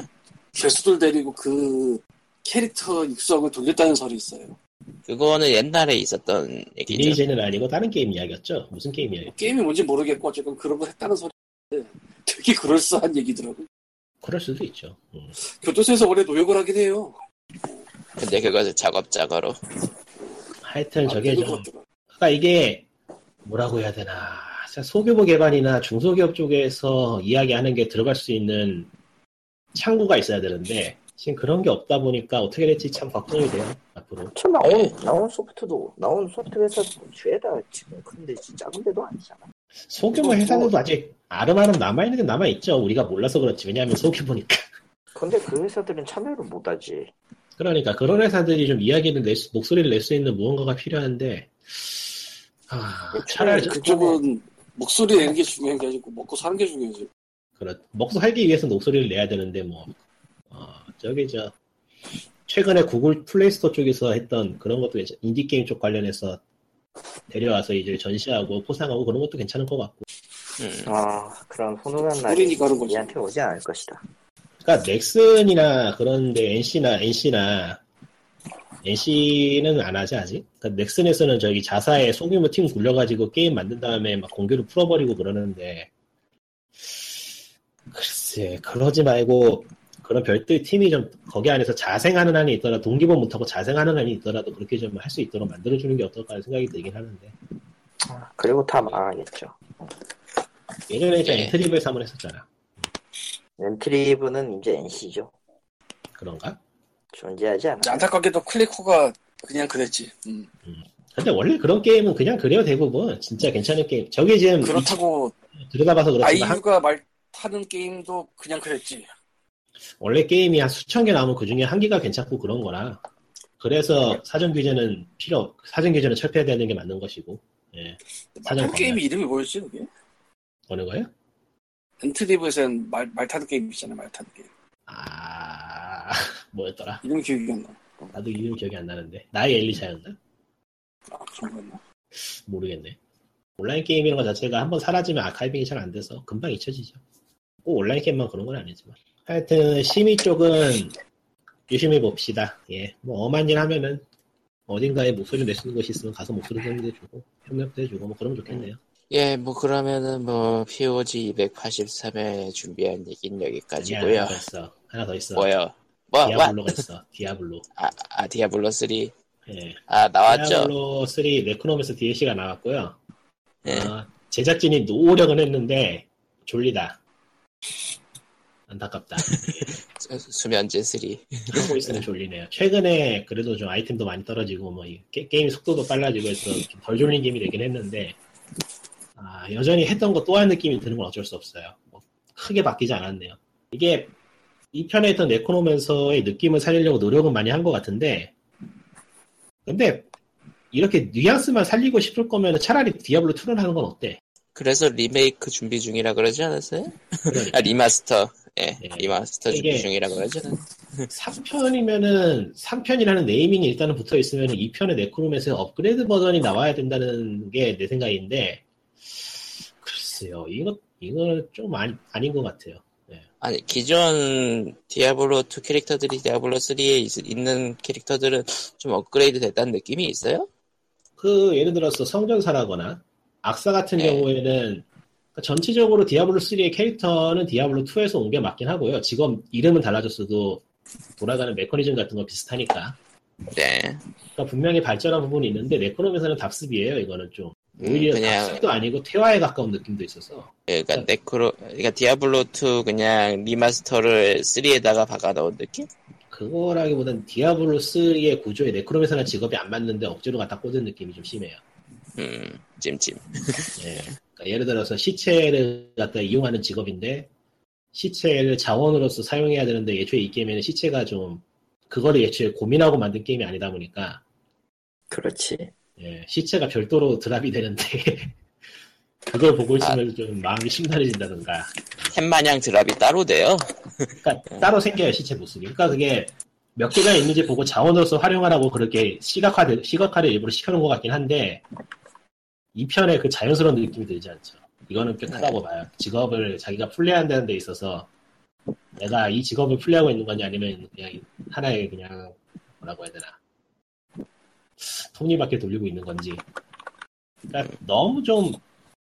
죄수들 데리고 그 캐릭터 육성을 돌렸다는 소리 있어요. 그거는 옛날에 있었던 얘기죠. 리니지는 아니고 다른 게임 이야기였죠. 무슨 게임 이야기? 게임이 뭔지 모르겠고 어쨌든 그런 거 했다는 소리인데 되게 그럴싸한 얘기더라고요. 그럴 수도 있죠. 교도소에서 원래 노역을 하긴 해요. 근데 그것을 작업자가로. 하여튼 저게 좀. 그러니까 이게 뭐라고 해야 되나. 소규모 개발이나 중소기업 쪽에서 이야기하는 게 들어갈 수 있는 창구가 있어야 되는데 지금 그런 게 없다 보니까 어떻게 될지 참 걱정이 돼요. 앞으로. 참 나온 소프트도 나온 소프트 회사 죄다 지금 근데 작은 데도 아니잖아. 소규모 회사도 아직 아름아름 남아있는 게 남아있죠. 우리가 몰라서 그렇지. 왜냐하면 소규모니까. 근데 그 회사들은 참여를 못하지. 그러니까 그런 회사들이 좀 이야기를 목소리를 낼 수 있는 무언가가 필요한데 차라리 그쪽은 목소리 내는 게 중요한 게 아니고 먹고 사는 게 중요하지. 먹고 살기 위해서 목소리를 내야 되는데 최근에 구글 플레이스토어 쪽에서 했던 그런 것도 인디게임 쪽 관련해서 데려와서 이제 전시하고 포상하고 그런 것도 괜찮을 것 같고. 그런 훈훈한 날이 우리한테 오지 않을 것이다. 그러니까 넥슨이나 그런데 NC는 안 하지 아직. 그러니까 넥슨에서는 저기 자사의 소규모 팀 굴려가지고 게임 만든 다음에 막 공개로 풀어버리고 그러는데 글쎄 그러지 말고 그런 별도의 팀이 좀 거기 안에서 자생하는 한이 있더라도 동기부 못하고 자생하는 한이 있더라도 그렇게 좀 할 수 있도록 만들어주는 게 어떨까 하는 생각이 들긴 하는데. 그리고 다 망하겠죠. 예전에 엔트리브에서 한번 했었잖아. 엔트리브는 이제 NC죠. 그런가? 존재하지 않아. 안타깝게도 클리코가 그냥 그랬지. 근데 원래 그런 게임은 그냥 그래야 되고 뭐 진짜 괜찮은 게임. 저게 지금 그렇다고 들여다봐서 그렇지만 아이유가 말 타는 게임도 그냥 그랬지. 원래 게임이 한 수천 개 나오면 그 중에 한 개가 괜찮고 그런 거라. 그래서 사전 규제는 사전 규제는 철폐해야 되는 게 맞는 것이고. 예. 사전 게임이 이름이 뭐였지 그게? 어느 거예요? 엔트리브에서는 말 타는 게임 있잖아요. 말 타는 게임. 뭐였더라? 이름 기억이 안 나. 나도 이름 기억이 안 나는데. 나의 엘리샤였나? 그런 건가? 모르겠네. 온라인 게임이라는 것 자체가 한번 사라지면 아카이빙이 잘 안 돼서 금방 잊혀지죠. 꼭 온라인 게임만 그런 건 아니지만. 하여튼 심의 쪽은 유심히 봅시다. 예, 뭐 엄한 일 하면은 어딘가에 목소리 낼 수 있는 곳이 있으면 가서 목소리 내는데 주고 협력도 해주고 뭐 그러면 좋겠네요. 예, 뭐 그러면은 뭐 POG 283회 준비한 얘기는 여기까지고요. 하나 더 있어. 뭐요? 디아블로가 있어. 디아블로. 디아블로 3. 네. 아, 나왔죠. 디아블로 3 네크로맨서 DLC가 나왔고요. 네. 제작진이 노력은 했는데 졸리다. 안타깝다. 수면제 3. 하고 있으면 졸리네요. 최근에 그래도 좀 아이템도 많이 떨어지고 뭐 게임 속도도 빨라지고 해서 덜 졸린 게임이 되긴 했는데 여전히 했던 거 또 한 느낌이 드는 건 어쩔 수 없어요. 뭐 크게 바뀌지 않았네요. 이게 2편에 했던 네코노면서의 느낌을 살리려고 노력은 많이 한 것 같은데, 근데 이렇게 뉘앙스만 살리고 싶을 거면 차라리 디아블로2를 하는 건 어때? 그래서 리메이크 준비 중이라 그러지 않았어요? 그러니까. 아, 리마스터. 예, 네. 리마스터 준비 중이라 그러지 않았어요? 3편이면은 3편이라는 네이밍이 일단은 붙어있으면 2편의 네코노면서의 업그레이드 버전이 나와야 된다는 게 내 생각인데, 글쎄요, 이거는 좀 아닌 것 같아요. 네. 아니, 기존 디아블로2 캐릭터들이 디아블로3에 있는 캐릭터들은 좀 업그레이드 됐다는 느낌이 있어요? 예를 들어서 성전사라거나 악사 같은 경우에는 전체적으로 디아블로3의 캐릭터는 디아블로2에서 온 게 맞긴 하고요. 지금 이름은 달라졌어도 돌아가는 메커니즘 같은 건 비슷하니까. 네. 그러니까 분명히 발전한 부분이 있는데, 네코노미에서는 답습이에요, 이거는 좀. 오히려 답습도 아니고 퇴화에 가까운 느낌도 있어서. 예, 그러니까 그러니까 디아블로2 그냥 리마스터를 3에다가 박아 넣은 느낌? 그거라기보단 디아블로3의 구조에 네크로메사나 직업이 안 맞는데 억지로 갖다 꽂은 느낌이 좀 심해요. 찜찜. 예, 그러니까 예를 들어서 시체를 갖다 이용하는 직업인데, 시체를 자원으로서 사용해야 되는데 애초에 이 게임에는 시체가 좀 그거를 애초에 고민하고 만든 게임이 아니다 보니까. 그렇지. 예, 시체가 별도로 드랍이 되는데 그걸 보고 있으면 좀 마음이 심란해진다든가. 햄마냥 드랍이 따로 돼요? 그러니까 따로 생겨요, 시체 모습이. 그러니까 그게 몇 개가 있는지 보고 자원으로서 활용하라고 그렇게 시각화를 일부러 시켜놓은 것 같긴 한데, 2편에 그 자연스러운 느낌이 들지 않죠. 이거는 꽤 크다고 봐요. 직업을 자기가 플레이한다는 데 있어서 내가 이 직업을 플레이하고 있는 거냐, 아니면 그냥 하나의 그냥 뭐라고 해야 되나, 톱니바퀴 돌리고 있는 건지. 그러니까 너무 좀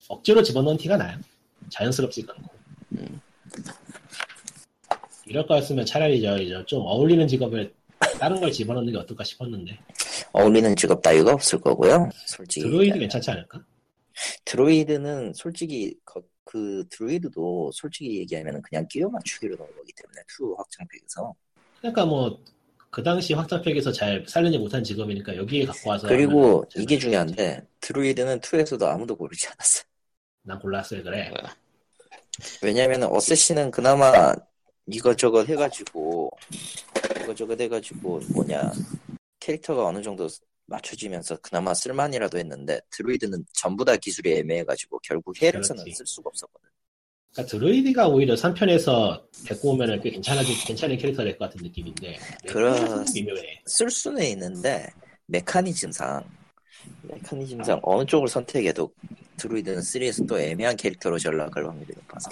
억지로 집어넣은 티가 나요. 자연스럽지가 않고. 이럴 거였으면 차라리 좀 어울리는 직업을 다른 걸 집어넣는 게 어떨까 싶었는데. 어울리는 직업 따위가 없을 거고요. 솔직히 드로이드 괜찮지 않을까? 드로이드는 솔직히 그 드로이드도 솔직히 얘기하면 그냥 끼워 맞추기로 넣은 거기 때문에 2 확장팩에서. 그러니까 뭐 그 당시 확장팩에서 잘 살리지 못한 직업이니까 여기에 갖고 와서. 그리고 이게 중요한데, 드루이드는 2에서도 아무도 고르지 않았어. 난 골랐어요. 그래. 왜냐면 어쌔신은 그나마 이것저것 해가지고 캐릭터가 어느 정도 맞춰지면서 그나마 쓸만이라도 했는데, 드루이드는 전부 다 기술이 애매해가지고 결국 해에서는 쓸 수가 없었거든. 그러니까 드루이드가 오히려 3편에서 데리고 오면 꽤 괜찮은 캐릭터가 될 것 같은 느낌인데, 그런 미묘해. 쓸 수는 있는데 메커니즘상 어느 쪽을 선택해도 드루이드는 3에서 또 애매한 캐릭터로 전락할 확률이 높아서.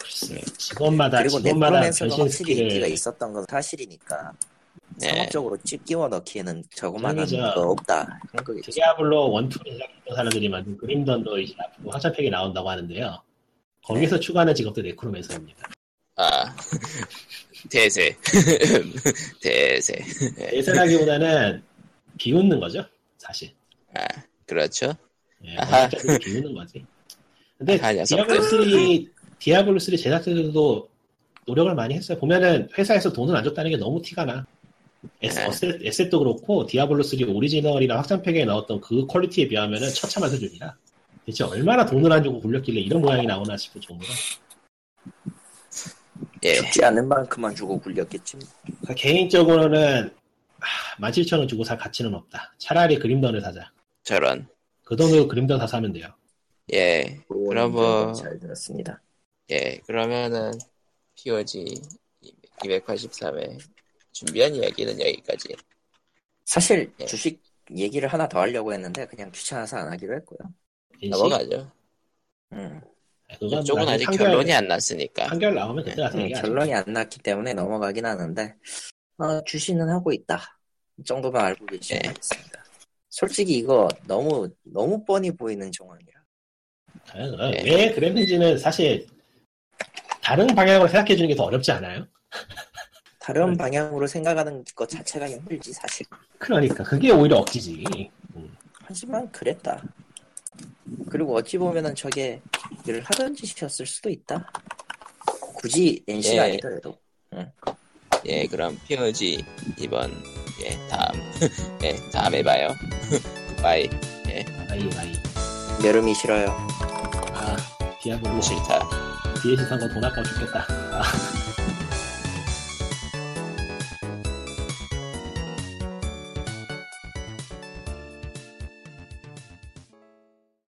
글쎄, 직원마다 전신 스킬이 있었던 건 사실이니까. 네. 상업적으로 끼워 넣기에는 저거만한 거 없다. 디아블로 1, 2를 시작했던 사람들이 만든 그림던도 이제 앞으로 화장팩이 나온다고 하는데요. 거기서 추가하는 직업도 네크로맨서입니다. 아, 대세. 대세라기보다는 비웃는 거죠, 사실. 아, 그렇죠. 예, 비웃는 거지. 근데 디아블로3 제작자들도 노력을 많이 했어요. 보면은 회사에서 돈을 안 줬다는 게 너무 티가 나. 에셋도 그렇고 디아블로3 오리지널이나 확장팩에 나왔던 그 퀄리티에 비하면은 처참한 수준이라. 대체 얼마나 돈을 안 주고 굴렸길래 이런 모양이 나오나 싶을 정도로. 예. 죽지 않은 만큼만 주고 굴렸겠지. 그러니까 개인적으로는 17,000원 주고 살 가치는 없다. 차라리 그림던을 사자. 저런. 그 돈으로 그림던 다 사면 돼요. 예. 그럼 뭐. 잘 들었습니다. 예. 그러면은 POG 283회 준비한 이야기는 여기까지. 사실 주식 얘기를 하나 더 하려고 했는데 그냥 귀찮아서 안 하기로 했고요. 넘어가죠. 이쪽은 아직 결론이 안 났으니까. 판결 나오면 그때 가서 얘기하죠. 결론이 안 났기 때문에 넘어가긴 하는데, 주시는 하고 있다 정도만 알고 계시면 되겠습니다. 솔직히 이거 너무 뻔히 보이는 정황이라. 왜 그랬는지는 사실 다른 방향으로 생각해주는 게 더 어렵지 않아요? 다른 방향으로 생각하는 것 자체가 힘들지 사실. 그러니까 그게 오히려 억지지. 하지만 그랬다. 그리고 어찌 보면은 저게 늘 하던 짓이었을 수도 있다. 굳이 NC가 아니더라도. 응. 예, 그럼 POG 이번 다음 다음에 봐요. 바이. 바이. 여름이 싫어요. 아, 디아블로 싫다. 뒤에 시상은 돈 아까워 죽겠다.